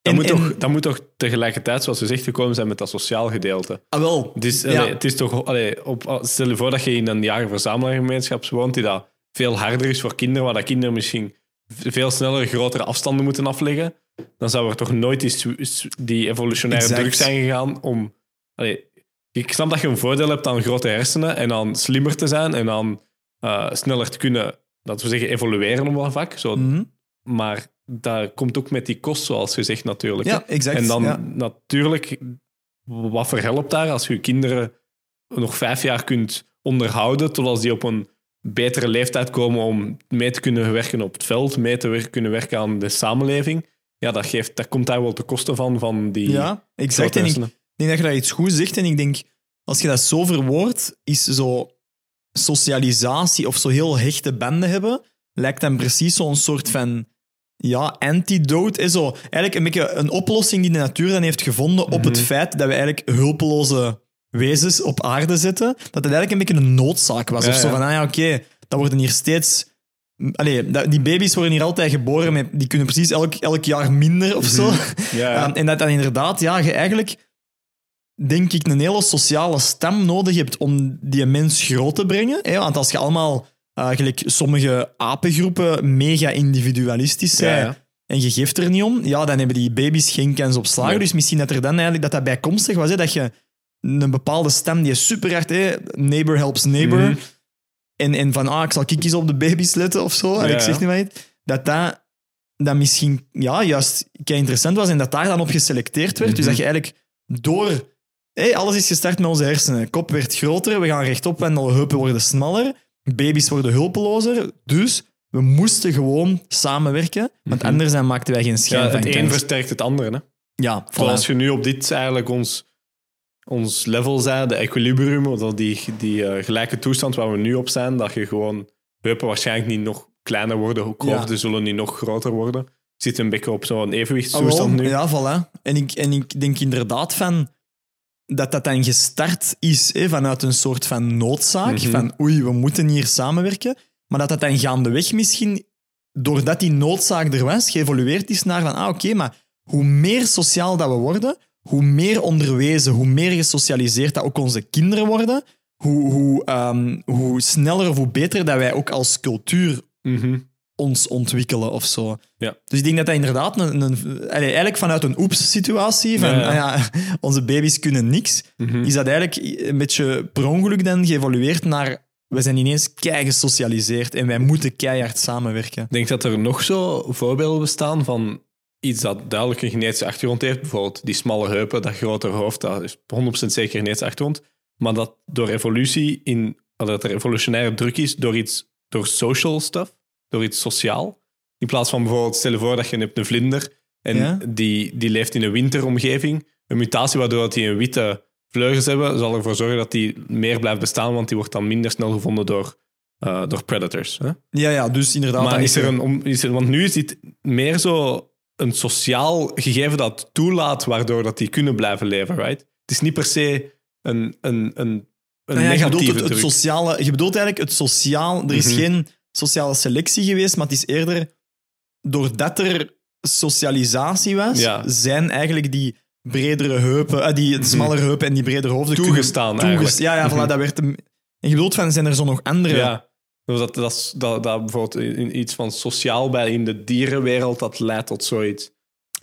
en, moet en... Toch, dat moet toch tegelijkertijd, zoals we zegt, gekomen zijn met dat sociaal gedeelte. Ah, wel. Het is, ja. allee, het is toch, allee, op, stel je voor dat je in een jagerverzamelaargemeenschap woont die dat veel harder is voor kinderen, waar dat kinderen misschien veel sneller grotere afstanden moeten afleggen. Dan zou er toch nooit die, die evolutionaire exact. druk zijn gegaan om... Allee, ik snap dat je een voordeel hebt aan grote hersenen en aan slimmer te zijn en aan... Uh, sneller te kunnen, dat we zeggen, evolueren op een vak. Zo. Mm-hmm. Maar dat komt ook met die kost, zoals gezegd, natuurlijk. Ja, exact. En dan ja. natuurlijk, wat verhelpt daar als je kinderen nog vijf jaar kunt onderhouden, totdat die op een betere leeftijd komen om mee te kunnen werken op het veld, mee te werken, kunnen werken aan de samenleving. Ja, dat, geeft, dat komt daar wel te kosten van, van die... Ja, exact. En ik denk dat je daar iets goed zegt. En ik denk, als je dat zo verwoordt, is zo... socialisatie of zo heel hechte banden hebben, lijkt dan precies zo'n soort van ja, antidote. Is zo. Eigenlijk een beetje een oplossing die de natuur dan heeft gevonden op mm-hmm. het feit dat we eigenlijk hulpeloze wezens op aarde zitten, dat het eigenlijk een beetje een noodzaak was. Ja, of zo ja. van, ah ja, oké, okay, dat worden hier steeds... Allee, dat, die baby's worden hier altijd geboren met... Die kunnen precies elk, elk jaar minder of zo. Mm-hmm. Ja, ja. Um, en dat dan inderdaad, ja, je eigenlijk... denk ik, een hele sociale stam nodig hebt om die mens groot te brengen. Want als je allemaal, uh, gelijk sommige apengroepen, mega individualistisch zijn ja, ja. en je geeft er niet om, ja, dan hebben die baby's geen kans op slagen. Nee. Dus misschien dat er dan eigenlijk dat dat bijkomstig was, hè, dat je een bepaalde stam die is super hard, hè, neighbor helps neighbor, mm-hmm. en, en van, ah, ik zal kikjes op de baby's letten of zo, ja, en ik zeg ja. niet wat heet, dat dat dat misschien ja, juist kei interessant was en dat daar dan op geselecteerd werd. Mm-hmm. Dus dat je eigenlijk door... Hey, alles is gestart met onze hersenen. Kop werd groter, we gaan rechtop en de heupen worden smaller. Baby's worden hulpelozer. Dus we moesten gewoon samenwerken, want mm-hmm. anders maakten wij geen schijn. Ja, het een kans. Versterkt het andere. Hè? Ja, voilà. Als je nu op dit eigenlijk ons, ons level zijn, de equilibrium, of die, die uh, gelijke toestand waar we nu op zijn, dat je gewoon heupen waarschijnlijk niet nog kleiner worden, hoe hoofden ja. zullen niet nog groter worden. Je zit een beetje op zo'n evenwichtstoestand oh, nu. Ja, voilà. En ik, en ik denk inderdaad van... dat dat dan gestart is hè, vanuit een soort van noodzaak, mm-hmm. van oei, we moeten hier samenwerken, maar dat dat dan gaandeweg misschien doordat die noodzaak er was, geëvolueerd is naar van, ah oké, okay, maar hoe meer sociaal dat we worden, hoe meer onderwezen, hoe meer gesocialiseerd dat ook onze kinderen worden, hoe, hoe, um, hoe sneller of hoe beter dat wij ook als cultuur mm-hmm. ons ontwikkelen of zo. Ja. Dus ik denk dat dat inderdaad een, een, eigenlijk vanuit een oeps-situatie, van ja, ja. Ah ja, onze baby's kunnen niks, mm-hmm. is dat eigenlijk een beetje per ongeluk dan geëvolueerd naar we zijn ineens kei gesocialiseerd en wij moeten keihard samenwerken. Ik denk dat er nog zo voorbeelden bestaan van iets dat duidelijk een genetische achtergrond heeft. Bijvoorbeeld die smalle heupen, dat grotere hoofd, dat is honderd procent zeker genetische achtergrond. Maar dat door evolutie, in, dat er evolutionaire druk is door iets, door social stuff, door iets sociaal. In plaats van bijvoorbeeld, stel je voor dat je hebt een vlinder en ja? die, die leeft in een winteromgeving. Een mutatie waardoor die een witte vleugels hebben, zal ervoor zorgen dat die meer blijft bestaan, want die wordt dan minder snel gevonden door, uh, door predators. Hè? Ja, ja, dus inderdaad. Maar is er een, om, is er, want nu is dit meer zo een sociaal gegeven dat toelaat, waardoor dat die kunnen blijven leven, right? Het is niet per se een, een, een, een nou ja, negatieve je bedoelt, het, het sociale, je bedoelt eigenlijk het sociaal, er is mm-hmm. geen sociale selectie geweest, maar het is eerder doordat er socialisatie was, ja. zijn eigenlijk die bredere heupen, ah, die smallere heupen en die bredere hoofden toegestaan kunnen, toegest, eigenlijk. Ja, ja, voilà, dat werd... Een, en je bedoelt van, zijn er zo nog andere... Ja, dat, dat, dat, dat bijvoorbeeld iets van sociaal bij in de dierenwereld, dat leidt tot zoiets.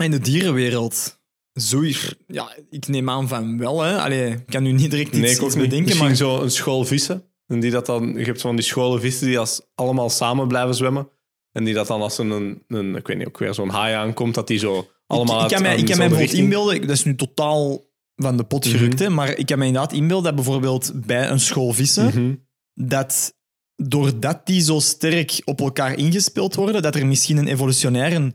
In de dierenwereld? Zoiets? Ja, ik neem aan van wel, hè. Allee, ik kan nu niet direct iets, nee, ik iets niet, bedenken, misschien maar... zo een school vissen. En die dat dan, je hebt van die scholen vissen die als allemaal samen blijven zwemmen. En die dat dan als een, een, een ik weet niet, ook weer zo'n haai aankomt, dat die zo... Allemaal ik kan mij bijvoorbeeld inbeelden, dat is nu totaal van de pot gerukt, mm-hmm. hè, maar ik kan mij inderdaad inbeelden dat bijvoorbeeld bij een school vissen, mm-hmm. dat doordat die zo sterk op elkaar ingespeeld worden, dat er misschien een evolutionaire, uh,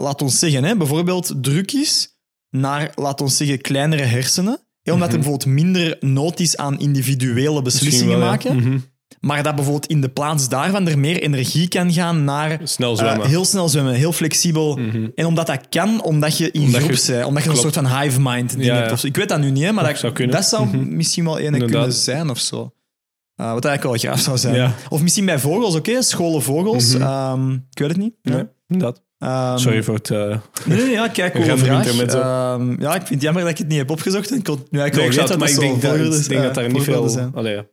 laat ons zeggen, hè, bijvoorbeeld druk is naar, laat ons zeggen, kleinere hersenen, hè, omdat mm-hmm. er bijvoorbeeld minder nood is aan individuele beslissingen wel, maken. Ja. Mm-hmm. Maar dat bijvoorbeeld in de plaats daarvan er meer energie kan gaan naar... Snel zwemmen. Uh, heel snel zwemmen, heel flexibel. Mm-hmm. En omdat dat kan, omdat je in omdat groep je, bent. Omdat je klopt. Een soort van hive mind ding ja, hebt. Of zo. Ik weet dat nu niet, hè, maar dat zou, dat zou mm-hmm. misschien wel ene kunnen zijn of zo. Uh, wat eigenlijk wel graaf zou zijn. Ja. Of misschien bij vogels, oké? Okay? Scholen vogels. Mm-hmm. Um, ik weet het niet. Nee, ja. dat. Um, Sorry voor het... Uh, nee, ja, kijk, coole vraag. Um, ja, ik vind het jammer dat ik het niet heb opgezocht. Ik kon nu eigenlijk wel weten dat zo voorbeelden zijn. Ik denk dat daar niet veel... Allee, ja.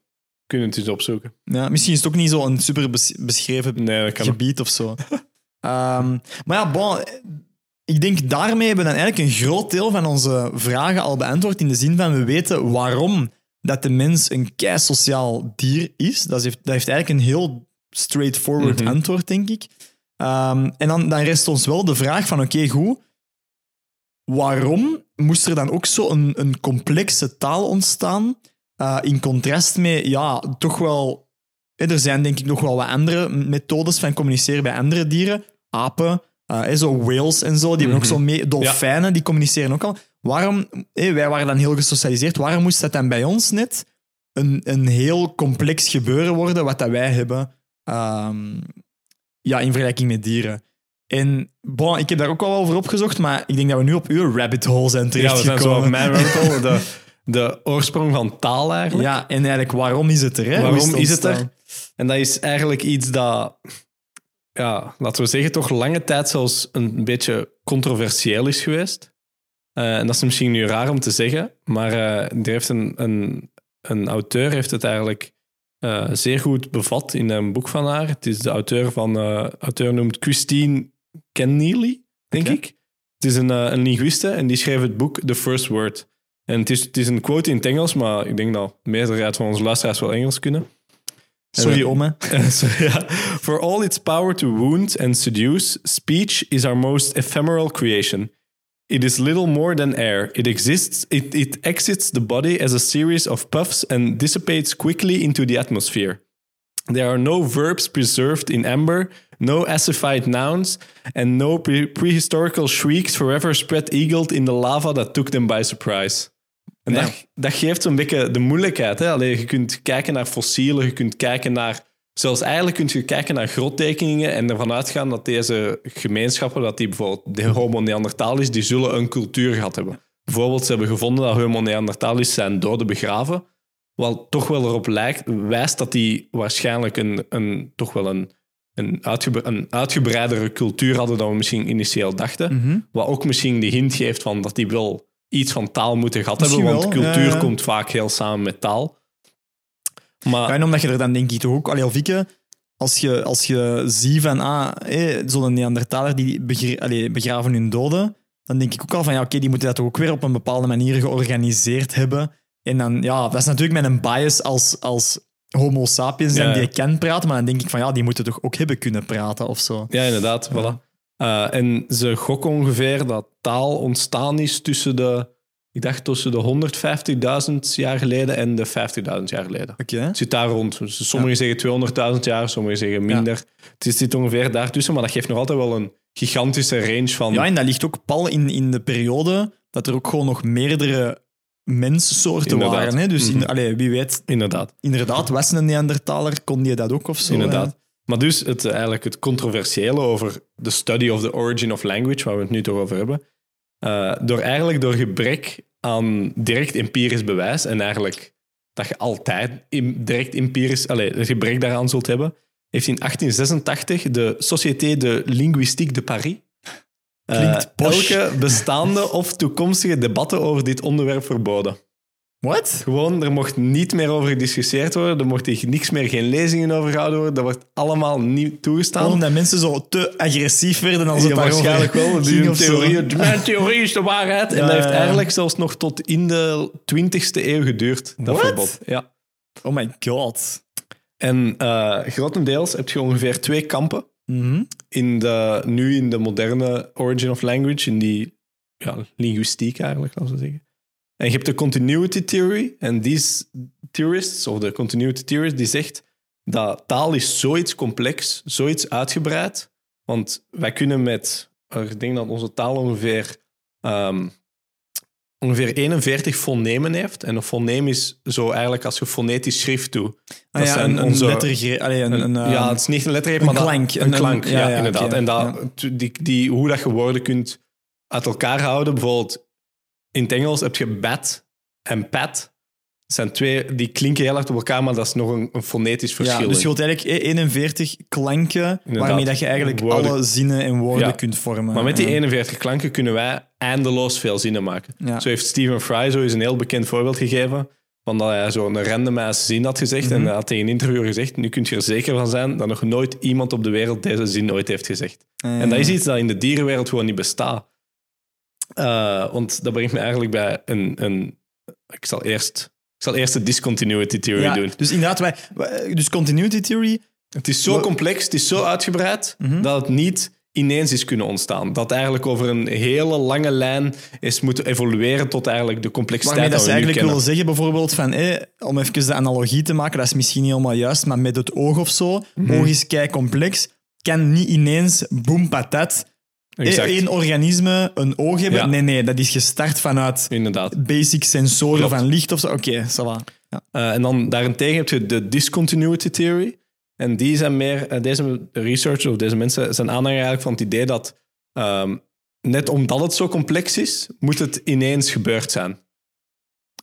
Kunnen het eens opzoeken. Ja, misschien is het ook niet zo'n super beschreven nee, gebied of zo. um, maar ja, bon, ik denk daarmee hebben we dan eigenlijk een groot deel van onze vragen al beantwoord. In de zin van we weten waarom dat de mens een keisociaal dier is. Dat heeft, dat heeft eigenlijk een heel straightforward mm-hmm. antwoord, denk ik. Um, en dan, dan rest ons wel de vraag van oké, okay, goed. Waarom moest er dan ook zo een, een complexe taal ontstaan? Uh, in contrast met, ja, toch wel... Eh, er zijn denk ik nog wel wat andere methodes van communiceren bij andere dieren. Apen, uh, eh, zo whales en zo, die mm-hmm. hebben ook zo mee... Dolfijnen, ja. die communiceren ook al. Waarom... Eh, wij waren dan heel gesocialiseerd. Waarom moest dat dan bij ons net een, een heel complex gebeuren worden, wat dat wij hebben um, ja, in vergelijking met dieren? En bon, ik heb daar ook al over opgezocht, maar ik denk dat we nu op uw rabbit hole zijn terechtgekomen. Ja, we zijn zo op mijn rabbit hole... De... De oorsprong van taal eigenlijk. Ja, en eigenlijk waarom is het er? Hè? Waarom is het er? En dat is eigenlijk iets dat, ja, laten we zeggen, toch lange tijd zelfs een beetje controversieel is geweest. Uh, en dat is misschien nu raar om te zeggen, maar uh, er heeft een, een, een auteur heeft het eigenlijk uh, zeer goed bevat in een boek van haar. Het is de auteur van, uh, auteur noemt Christine Kenneally, denk okay. ik. Het is een, uh, een linguiste en die schreef het boek The First Word. En het is, het is een quote in het Engels, maar ik denk dat de meerderheid van onze luisteraars wel Engels kunnen. Sorry, oma. For all its power to wound and seduce, speech is our most ephemeral creation. It is little more than air. It exists, it, it exits the body as a series of puffs and dissipates quickly into the atmosphere. There are no verbs preserved in amber, no acidified nouns, and no pre- prehistorical shrieks forever spread-eagled in the lava that took them by surprise. En ja. dat, dat geeft zo'n beetje de moeilijkheid. Hè? Allee, je kunt kijken naar fossielen, je kunt kijken naar... Zelfs eigenlijk kun je kijken naar grottekeningen en ervan uitgaan dat deze gemeenschappen, dat die bijvoorbeeld de Homo Neanderthalis, die zullen een cultuur gehad hebben. Bijvoorbeeld, ze hebben gevonden dat Homo Neanderthalis zijn doden begraven, wat toch wel erop lijkt, wijst dat die waarschijnlijk een, een, toch wel een, een, uitgebre- een uitgebreidere cultuur hadden dan we misschien initieel dachten. Mm-hmm. Wat ook misschien de hint geeft van dat die wel iets van taal moeten gehad misschien hebben, want wel, cultuur ja, ja. komt vaak heel samen met taal. Maar, ja, en omdat je er dan denk ik toch ook, allee, Alvieke, als je, als je ziet van ah, hé, zo'n Neandertaler die begra- allee, begraven hun doden, dan denk ik ook al van ja, oké, okay, die moeten dat toch ook weer op een bepaalde manier georganiseerd hebben. En dan, ja, dat is natuurlijk met een bias als, als homo sapiens ja, ja. die kan praten, maar dan denk ik van ja, die moeten toch ook hebben kunnen praten of zo. Ja, inderdaad, ja. voilà. Uh, en ze gokken ongeveer dat taal ontstaan is tussen de, ik dacht tussen de honderdvijftigduizend jaar geleden en de vijftigduizend jaar geleden. Okay. Het zit daar rond. Sommigen ja. zeggen tweehonderdduizend jaar, sommigen zeggen minder. Ja. Het zit ongeveer daartussen, maar dat geeft nog altijd wel een gigantische range van... Ja, en dat ligt ook pal in, in de periode dat er ook gewoon nog meerdere menssoorten inderdaad. waren. Hè? Dus mm-hmm. in, allee, wie weet... Inderdaad. Inderdaad, was een Neandertaler, kon je dat ook of zo? Inderdaad. Hè? Maar dus het, eigenlijk het controversiële over de study of the origin of language, waar we het nu toch over hebben, uh, door eigenlijk door gebrek aan direct empirisch bewijs en eigenlijk dat je altijd in, direct empirisch, allez, het gebrek daaraan zult hebben, heeft in achttien zesentachtig de Société de Linguistique de Paris uh, elke bestaande of toekomstige debatten over dit onderwerp verboden. Wat? Gewoon, er mocht niet meer over gediscussieerd worden. Er mocht niks meer, geen lezingen over gehouden worden. Dat wordt allemaal niet toegestaan. Omdat mensen zo te agressief werden dan ze ja, waarschijnlijk wel. Die theorie, mijn theorie is de waarheid. En uh, dat heeft eigenlijk zelfs nog tot in de twintigste eeuw geduurd. Dat verbod. Ja. Oh my god. En uh, grotendeels heb je ongeveer twee kampen. Mm-hmm. In de, nu in de moderne origin of language. In die ja, linguïstiek eigenlijk, laten we zeggen. En je hebt de continuity theory. En die theorists, of de continuity theorist, die zegt dat taal is zoiets complex, zoiets uitgebreid. Want wij kunnen met, ik denk dat onze taal ongeveer, um, ongeveer eenenveertig fonemen heeft. En een foneem is zo eigenlijk als je fonetisch schrift doet. Ah, dat ja, zijn een, onze, een lettergreep. Ja, het is niet een lettergreep, maar klank, een, een klank. Een, ja, ja, ja, inderdaad. Okay, en dat, ja. die, die, hoe dat je woorden kunt uit elkaar houden, bijvoorbeeld... In het Engels heb je bat en pat. Dat zijn twee, die klinken heel hard op elkaar, maar dat is nog een, een fonetisch verschil. Ja, dus je wilt eigenlijk eenenveertig klanken inderdaad, waarmee dat je eigenlijk woorden, alle zinnen en woorden ja. kunt vormen. Maar met die eenenveertig klanken kunnen wij eindeloos veel zinnen maken. Ja. Zo heeft Stephen Fry zo eens een heel bekend voorbeeld gegeven van dat hij zo'n randomize zin had gezegd mm-hmm. en hij had tegen een interviewer gezegd, nu kun je er zeker van zijn dat nog nooit iemand op de wereld deze zin ooit heeft gezegd. Mm-hmm. En dat is iets dat in de dierenwereld gewoon niet bestaat. Uh, want dat brengt me eigenlijk bij een... een ik, zal eerst, ik zal eerst de discontinuity theory ja, doen. Dus inderdaad, wij, wij, dus continuity theory... Het is zo we, complex, het is zo uitgebreid, uh-huh. dat het niet ineens is kunnen ontstaan. Dat eigenlijk over een hele lange lijn is moeten evolueren tot eigenlijk de complexiteit dat we nu kennen. Waarmee dat ze eigenlijk willen zeggen bijvoorbeeld van... Hé, om even de analogie te maken, dat is misschien niet helemaal juist, maar met het oog of zo, uh-huh. oog is kei complex, kan niet ineens boem patat... Eén organisme, een oog hebben? Ja. Nee, nee, dat is gestart vanuit inderdaad. Basic sensoren klopt. Van licht of zo. Oké, okay, ça va. Ja. Uh, en dan daarentegen heb je de discontinuity theory. En die zijn meer, uh, deze researchers of deze mensen zijn aanhanger eigenlijk van het idee dat um, net omdat het zo complex is, moet het ineens gebeurd zijn.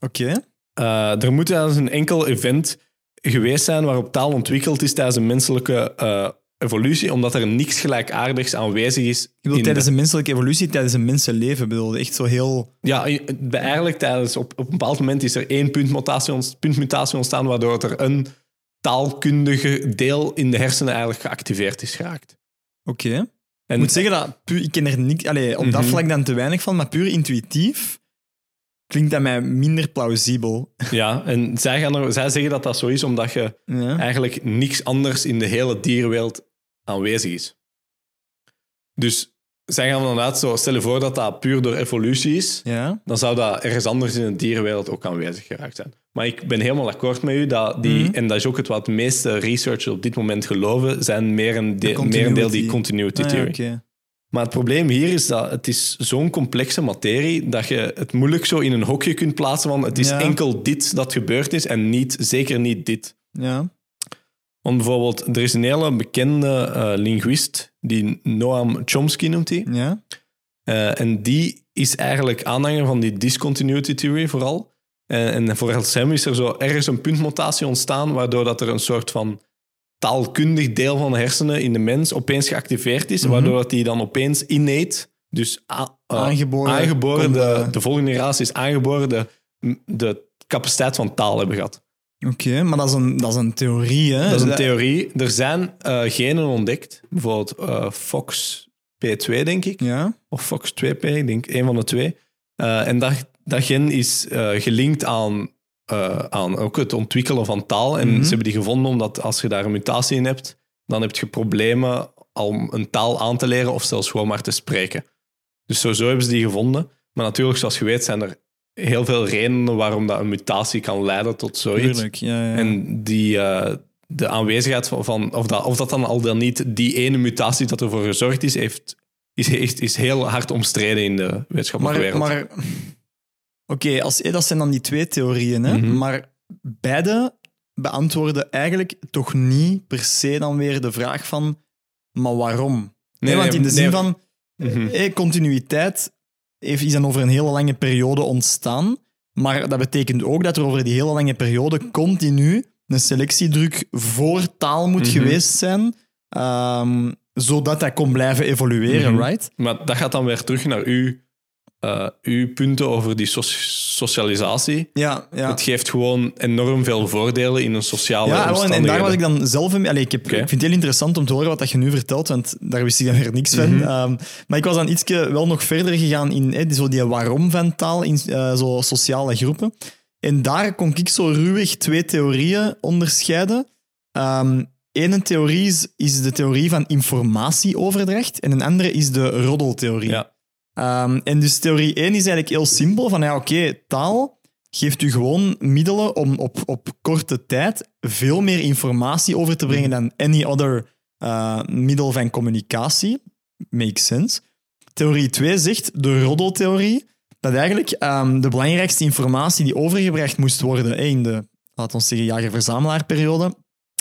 Oké. Okay. Uh, er moet dus een enkel event geweest zijn waarop taal ontwikkeld is tijdens een menselijke uh, evolutie, omdat er niks gelijkaardigs aanwezig is. Ik bedoel, tijdens de... een menselijke evolutie, tijdens een mensenleven, bedoel, echt zo heel... Ja, eigenlijk tijdens, op, op een bepaald moment is er één puntmutatie ont, ontstaan, waardoor er een taalkundige deel in de hersenen eigenlijk geactiveerd is geraakt. Oké. Okay. En... Ik moet zeggen dat, puur, ik ken er niks, allez, op mm-hmm. dat vlak dan te weinig van, maar puur intuïtief klinkt dat mij minder plausibel. Ja, en zij, gaan er, zij zeggen dat dat zo is, omdat je ja. eigenlijk niks anders in de hele dierenwereld aanwezig is. Dus zij gaan inderdaad zo, stel je voor dat dat puur door evolutie is, ja. dan zou dat ergens anders in de dierenwereld ook aanwezig geraakt zijn. Maar ik ben helemaal akkoord met u, dat die, mm-hmm. en dat is ook het wat de meeste researchers op dit moment geloven, zijn meer een de, de merendeel die continuity ah, theory. Ja, okay. Maar het probleem hier is dat het is zo'n complexe materie dat je het moeilijk zo in een hokje kunt plaatsen van het is ja. enkel dit dat gebeurd is en niet, zeker niet dit. Ja. Want bijvoorbeeld, er is een hele bekende uh, linguist, die Noam Chomsky noemt hij. Ja. Uh, en die is eigenlijk aanhanger van die discontinuity theory vooral. Uh, en volgens hem is er zo ergens een puntmutatie ontstaan, waardoor dat er een soort van taalkundig deel van de hersenen in de mens opeens geactiveerd is, mm-hmm. waardoor die dan opeens innate, dus a, uh, aangeboren, aangeboren de, de volgende generatie is aangeboren de, de capaciteit van taal hebben gehad. Oké, okay, maar dat is een, dat is een theorie, hè? Dat is een theorie. Er zijn uh, genen ontdekt, bijvoorbeeld uh, Fox P twee, denk ik. Ja. Of Fox two P, ik denk een van de twee. Uh, en dat, dat gen is uh, gelinkt aan, uh, aan ook het ontwikkelen van taal. En mm-hmm. ze hebben die gevonden omdat als je daar een mutatie in hebt, dan heb je problemen om een taal aan te leren of zelfs gewoon maar te spreken. Dus sowieso hebben ze die gevonden. Maar natuurlijk, zoals je weet, zijn er heel veel redenen waarom dat een mutatie kan leiden tot zoiets. Tuurlijk, ja, ja. En die, uh, de aanwezigheid van, van of, dat, of dat dan al dan niet die ene mutatie dat ervoor gezorgd is, heeft, is, is, is heel hard omstreden in de wetenschappelijke wereld. Maar, oké, okay, als, dat zijn dan die twee theorieën, hè? Mm-hmm. Maar beide beantwoorden eigenlijk toch niet per se dan weer de vraag van, maar waarom? Nee, nee want in de zin nee, van mm-hmm. eh, continuïteit is dan over een hele lange periode ontstaan. Maar dat betekent ook dat er over die hele lange periode continu een selectiedruk voor taal moet mm-hmm. geweest zijn, um, zodat dat kon blijven evolueren, mm-hmm. right? Maar dat gaat dan weer terug naar uw, uh, uw punten over die so- socialisatie. Ja, ja. Het geeft gewoon enorm veel voordelen in een sociale ja, omstandigheden. En daar was ik dan zelf in... Allee, ik, heb, okay. ik vind het heel interessant om te horen wat dat je nu vertelt, want daar wist ik dan weer niks mm-hmm. van. Um, maar ik was dan ietsje wel nog verder gegaan in eh, zo die waarom van taal in uh, zo sociale groepen. En daar kon ik zo ruwweg twee theorieën onderscheiden. Um, Eén theorie is, is de theorie van informatieoverdracht en een andere is de roddeltheorie. Ja. Um, en dus theorie één is eigenlijk heel simpel. Van ja, oké, okay, taal geeft u gewoon middelen om op, op korte tijd veel meer informatie over te brengen dan any other uh, middel van communicatie. Makes sense. Theorie twee zegt, de roddeltheorie, dat eigenlijk um, de belangrijkste informatie die overgebracht moest worden in de, laten we zeggen, jager-verzamelaarperiode,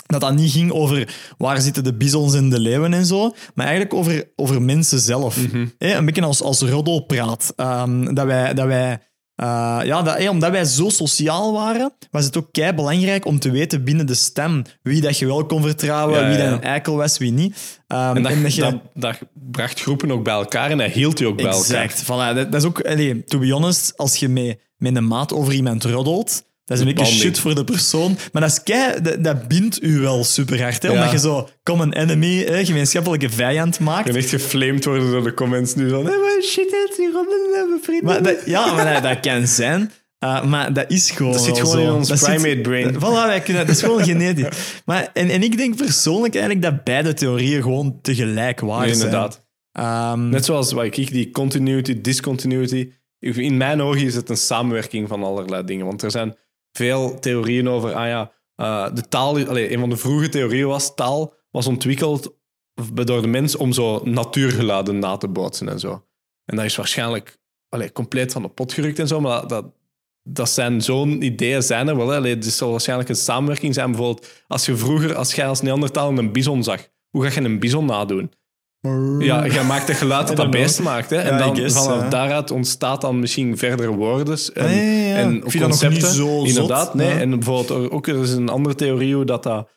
dat dat niet ging over waar zitten de bizons en de leeuwen en zo, maar eigenlijk over, over mensen zelf. Mm-hmm. Eh, een beetje als, als roddelpraat. Um, dat wij, dat wij, uh, ja, dat, eh, omdat wij zo sociaal waren, was het ook kei belangrijk om te weten binnen de stem wie dat je wel kon vertrouwen, ja, wie dat ja. een eikel was, wie niet. Um, en dat, en dat, je, dat, dat bracht groepen ook bij elkaar en dat hield je ook bij exact, elkaar. Exact. Voilà, dat, dat is ook, allez, to be honest, als je mee, met een maat over iemand roddelt, dat is een beetje shit voor de persoon. Maar dat, is kei, dat, dat bindt u wel super hard. Hè? Ja. Omdat je zo common enemy, hè, gemeenschappelijke vijand maakt. Je bent echt geflamed worden door de comments nu. Van, hey, maar shit, het is mijn vrienden. Ja, maar dat, dat kan zijn. Uh, maar dat is gewoon... Dat zit gewoon zo in ons dat primate zit, brain. Dat, voilà, wij kunnen, dat is gewoon genetisch. Maar, en, en ik denk persoonlijk eigenlijk dat beide theorieën gewoon tegelijk waar nee, zijn. Inderdaad. Um, Net zoals waar ik, die continuity, discontinuity. In mijn ogen is het een samenwerking van allerlei dingen. Want er zijn... veel theorieën over, ah ja, uh, de taal... Allez, een van de vroege theorieën was, taal was ontwikkeld door de mens om zo natuurgeluiden na te bootsen en zo. En dat is waarschijnlijk allez, compleet van de pot gerukt en zo, maar dat, dat zijn zo'n ideeën zijn er wel. Hè. Allez, het zal waarschijnlijk een samenwerking zijn. Bijvoorbeeld, als je vroeger, als jij als Neandertaler een bison zag, hoe ga je een bison nadoen? Ja, jij maakt het geluid dat dat beest maakt. Hè? En dan, vanaf daaruit ontstaat dan misschien verdere woorden en, ja, ja, ja. en concepten. Zo inderdaad, zot, nee. Ja. En bijvoorbeeld ook, er is een andere theorie hoe dat, dat,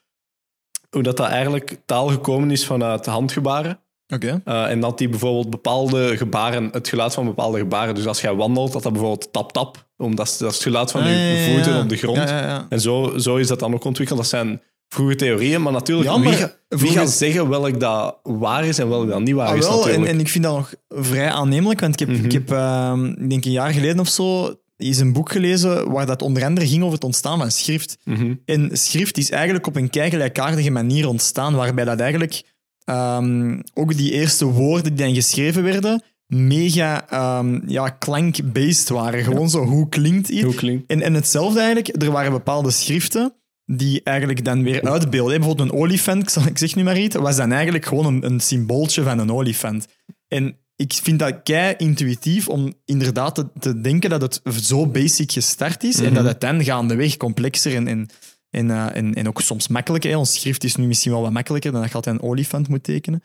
hoe dat, dat eigenlijk taal gekomen is vanuit handgebaren. Okay. Uh, en dat die bijvoorbeeld bepaalde gebaren, het geluid van bepaalde gebaren, dus als jij wandelt, dat dat bijvoorbeeld tap-tap, omdat dat is het geluid van ja, je ja, voeten ja. op de grond. Ja, ja, ja. En zo, zo is dat dan ook ontwikkeld. Dat zijn... vroege theorieën, maar natuurlijk ja, maar wie, vroeger... wie gaat zeggen welk dat waar is en welk dat niet waar ah, wel, is natuurlijk. En, en ik vind dat nog vrij aannemelijk, want ik heb, mm-hmm. ik heb uh, denk een jaar geleden of zo is een boek gelezen waar dat onder andere ging over het ontstaan van schrift. Mm-hmm. En schrift is eigenlijk op een gelijkaardige manier ontstaan, waarbij dat eigenlijk um, ook die eerste woorden die dan geschreven werden mega um, ja, klank-based waren. Gewoon ja. zo, hoe klinkt iets? Hoe klinkt. En, en hetzelfde eigenlijk, er waren bepaalde schriften die eigenlijk dan weer uitbeelden. Bijvoorbeeld een olifant, ik zeg nu maar iets, was dan eigenlijk gewoon een, een symbooltje van een olifant. En ik vind dat kei intuïtief om inderdaad te, te denken dat het zo basic gestart is mm-hmm. en dat het dan gaandeweg complexer en, en, en, uh, en, en ook soms makkelijker. Hè. Ons schrift is nu misschien wel wat makkelijker dan dat je altijd een olifant moet tekenen.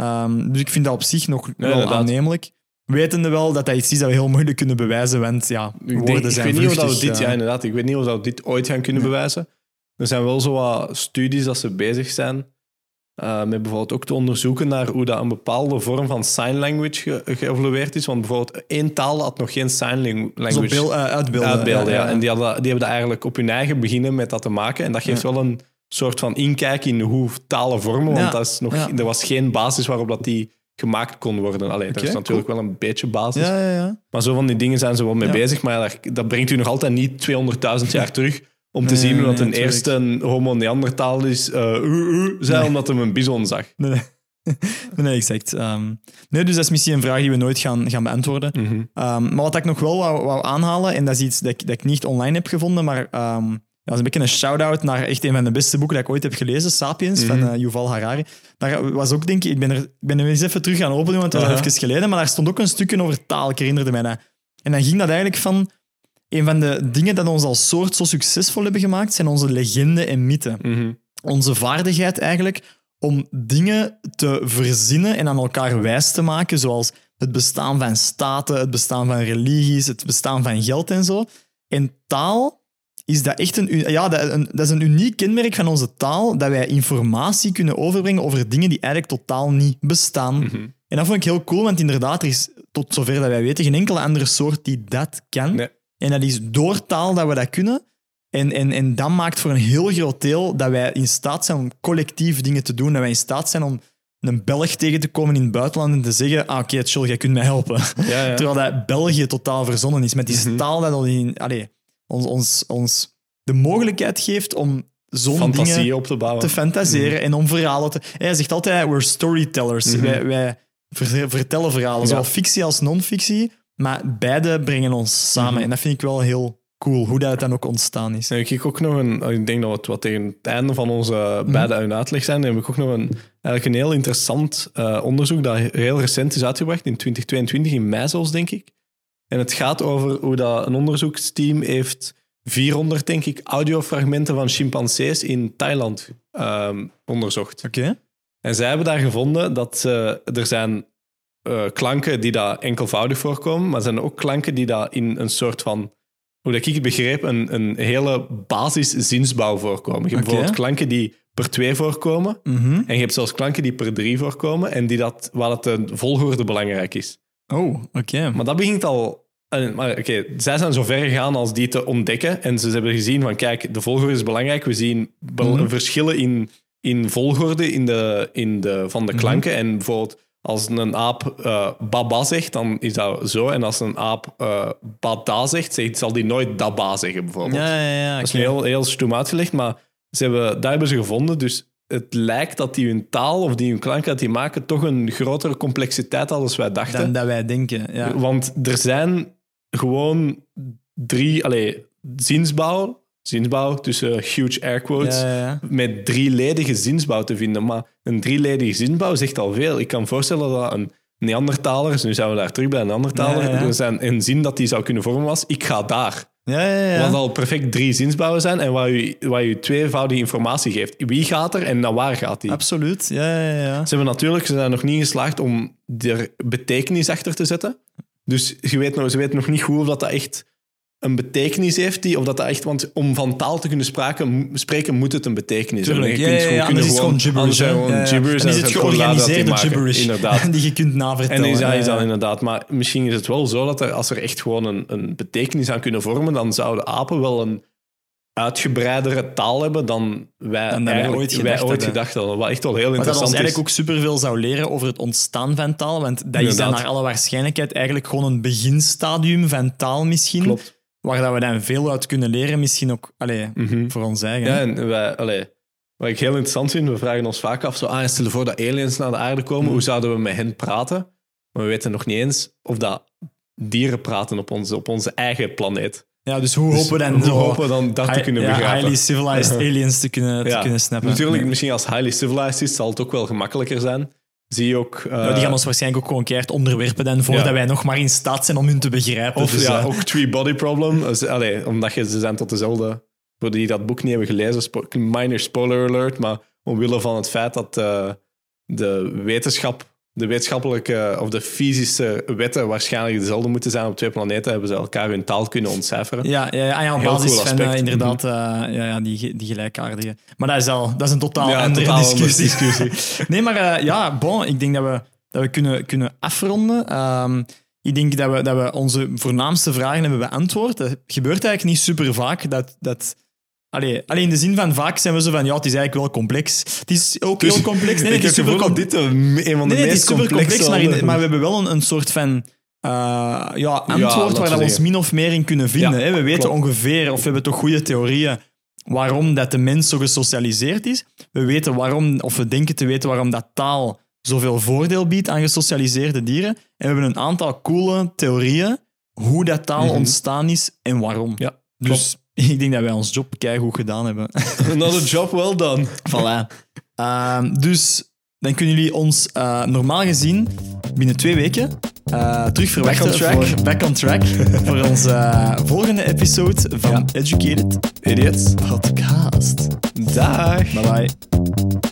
Um, dus ik vind dat op zich nog nee, wel inderdaad. aannemelijk. Wetende wel dat dat iets is dat we heel moeilijk kunnen bewijzen, want ja, woorden ik denk, zijn ik weet vluchtig. Niet of dat we dit, ja, inderdaad, ik weet niet of we dit ooit gaan kunnen nee. bewijzen. er zijn wel zo wat studies dat ze bezig zijn uh, met bijvoorbeeld ook te onderzoeken naar hoe dat een bepaalde vorm van sign language ge- geëvolueerd is. Want bijvoorbeeld één taal had nog geen sign language. Zo beeld, uh, uitbeelden. uitbeelden ja, ja. Ja. En die, hadden, die hebben dat eigenlijk op hun eigen beginnen met dat te maken. En dat geeft ja. wel een soort van inkijk in hoe talen vormen. Want ja. dat is nog, ja. er was geen basis waarop dat die gemaakt kon worden. Allee, okay, dat is natuurlijk cool. wel een beetje basis. Ja, ja, ja. Maar zo van die dingen zijn ze wel mee ja. bezig. Maar ja, dat, dat brengt u nog altijd niet tweehonderdduizend jaar terug om te nee, zien nee, dat nee, een eerste een homo neandertaal is uh, uh, uh, zei nee. omdat hij een bizon zag. Nee, nee. nee exact. Um, nee, dus dat is misschien een vraag die we nooit gaan, gaan beantwoorden. Mm-hmm. Um, maar wat ik nog wel wou, wou aanhalen, en dat is iets dat ik, dat ik niet online heb gevonden, maar um, dat is een beetje een shout-out naar echt een van de beste boeken dat ik ooit heb gelezen, Sapiens, mm-hmm. van uh, Yuval Harari. Daar was ook, denk ik, ik ben er, ik ben er eens even terug gaan openen, want dat was uh-huh. even geleden, maar daar stond ook een stukje over taal, ik herinnerde mij dat. En dan ging dat eigenlijk van... Een van de dingen dat ons als soort zo succesvol hebben gemaakt, zijn onze legenden en mythen. Mm-hmm. Onze vaardigheid eigenlijk om dingen te verzinnen en aan elkaar wijs te maken, zoals het bestaan van staten, het bestaan van religies, het bestaan van geld en zo. En taal is dat echt een, ja, dat een, dat is een uniek kenmerk van onze taal, dat wij informatie kunnen overbrengen over dingen die eigenlijk totaal niet bestaan. Mm-hmm. En dat vond ik heel cool, want inderdaad, er is tot zover dat wij weten geen enkele andere soort die dat kan. Nee. En dat is door taal dat we dat kunnen. En, en, en dat maakt voor een heel groot deel dat wij in staat zijn om collectief dingen te doen. Dat wij in staat zijn om een Belg tegen te komen in het buitenland en te zeggen, ah, oké, chill, jij kunt mij helpen. Ja, ja. Terwijl dat België totaal verzonnen is. Met die mm-hmm. taal dat in, allez, ons, ons, ons de mogelijkheid geeft om zo'n fantasie dingen op te bouwen, te fantaseren mm-hmm. en om verhalen te... Hij zegt altijd, we're storytellers. Mm-hmm. Wij, wij ver- vertellen verhalen, ja. zowel fictie als non-fictie. Maar beide brengen ons samen. Mm-hmm. En dat vind ik wel heel cool, hoe dat dan ook ontstaan is. En ik heb ook nog een... Ik denk dat we het wat tegen het einde van onze beide mm-hmm. uitleg zijn. Dan heb ik ook nog een, eigenlijk een heel interessant uh, onderzoek dat heel recent is uitgebracht, in twintig tweeëntwintig, in mei zelfs, denk ik. En het gaat over hoe dat een onderzoeksteam heeft vierhonderd, denk ik, audiofragmenten van chimpansees in Thailand uh, onderzocht. Oké. Okay. En zij hebben daar gevonden dat uh, er zijn... Uh, klanken die daar enkelvoudig voorkomen, maar er zijn ook klanken die daar in een soort van, hoe dat ik het begreep, een, een hele basiszinsbouw voorkomen. Je hebt okay. bijvoorbeeld klanken die per twee voorkomen, mm-hmm. en je hebt zelfs klanken die per drie voorkomen, en die dat, waar dat de volgorde belangrijk is. Oh, oké. Okay. Maar dat begint al... Maar oké, okay, zij zijn zo ver gegaan als die te ontdekken, en ze hebben gezien van, kijk, de volgorde is belangrijk, we zien be- mm-hmm. verschillen in, in volgorde in de, in de, van de klanken, mm-hmm. en bijvoorbeeld als een aap uh, baba zegt, dan is dat zo. En als een aap uh, bada zegt, zegt, zal die nooit daba zeggen, bijvoorbeeld. Ja, ja, ja, okay. Dat is heel, heel stoem uitgelegd, maar ze hebben, daar hebben ze gevonden. Dus het lijkt dat die hun taal of die hun klanken dat die maken toch een grotere complexiteit hadden dan wij dachten. Dan dat wij denken, ja. Want er zijn gewoon drie... Allez, zinsbouw... zinsbouw, tussen huge air quotes, ja, ja. met drieledige zinsbouw te vinden. Maar een drieledige zinsbouw zegt al veel. Ik kan me voorstellen dat een Neandertaler, dus nu zijn we daar terug bij een Neandertaler, ja, ja, ja. een zin dat die zou kunnen vormen was, ik ga daar. Ja, ja, ja. Wat al perfect drie zinsbouwen zijn en waar je, waar je tweevoudige informatie geeft. Wie gaat er en naar waar gaat die? Absoluut, ja, ja, ja. Ze hebben natuurlijk, ze zijn nog niet geslaagd om er betekenis achter te zetten. Dus je weet nog, ze weten nog niet goed of dat, dat echt... een betekenis heeft die, of dat, dat echt... Want om van taal te kunnen spraken, spreken moet het een betekenis hebben. Ja, ja, ja, anders is het gewoon gibberish. Ja, ja. gibberish en is het georganiseerde gibberish inderdaad. die je kunt navertellen. En is dat, is dat inderdaad. Maar misschien is het wel zo dat er, als er echt gewoon een, een betekenis aan kunnen vormen, dan zouden apen wel een uitgebreidere taal hebben dan wij, dan dat wij ooit gedacht, wij ooit gedacht hadden. Wat echt wel heel maar interessant is. Dat ons eigenlijk ook superveel zou leren over het ontstaan van taal, want dat inderdaad. Is dan naar alle waarschijnlijkheid eigenlijk gewoon een beginstadium van taal misschien. Klopt. Waar dat we dan veel uit kunnen leren, misschien ook allez, mm-hmm. voor ons eigen. Ja, en wij, allez, wat ik heel interessant vind, we vragen ons vaak af, zo, ah, stel voor dat aliens naar de aarde komen, mm. hoe zouden we met hen praten? Maar we weten nog niet eens of dat dieren praten op onze, op onze eigen planeet. Ja, dus hoe dus hopen we dan, hoe hopen we dan dat hi- te kunnen ja, begrijpen? Highly civilized uh-huh. aliens te kunnen, te ja. kunnen snappen. Natuurlijk, nee. misschien als highly civilized is, zal het ook wel gemakkelijker zijn. Zie je ook... Uh, ja, die gaan ons waarschijnlijk ook gewoon keihard onderwerpen dan voordat ja. wij nog maar in staat zijn om hun te begrijpen. Of dus, ja, uh, ook Three Body Problem. Allee, omdat je, ze zijn tot dezelfde... Voor die dat boek niet hebben gelezen, spo- minor spoiler alert, maar omwille van het feit dat uh, de wetenschap de wetenschappelijke of de fysische wetten waarschijnlijk dezelfde moeten zijn op twee planeten, hebben ze elkaar hun taal kunnen ontcijferen. Ja, ja, ja, ja, op basis van uh, inderdaad uh, ja, ja, die, die gelijkaardige. Maar dat is, al, dat is een totaal ja, andere totaal discussie. discussie. Nee, maar uh, ja, bon, ik denk dat we, dat we kunnen, kunnen afronden. Um, ik denk dat we, dat we onze voornaamste vragen hebben beantwoord. Dat gebeurt eigenlijk niet super vaak, dat... dat Allee, alleen in de zin van vaak zijn we zo van ja, het is eigenlijk wel complex. Het is ook dus, heel complex. Nee, nee, het is super com- dit een, een van de nee, meest het is super complex, maar, in, maar we hebben wel een, een soort van uh, ja, antwoord ja, waar we ons min of meer in kunnen vinden. Ja, hè? We weten klopt. ongeveer, of we hebben toch goede theorieën waarom dat de mens zo gesocialiseerd is. We weten waarom, of we denken te weten waarom dat taal zoveel voordeel biedt aan gesocialiseerde dieren. En we hebben een aantal coole theorieën hoe dat taal mm-hmm. ontstaan is en waarom. Ja, dus... Klopt. Ik denk dat wij ons job keigoed gedaan hebben. Another job well done. Voilà. Uh, dus dan kunnen jullie ons uh, normaal gezien binnen twee weken uh, terug verwachten. Back on track. Voor, back on track voor onze uh, volgende episode van ja. Educated Idiots Podcast. Dag. Bye bye.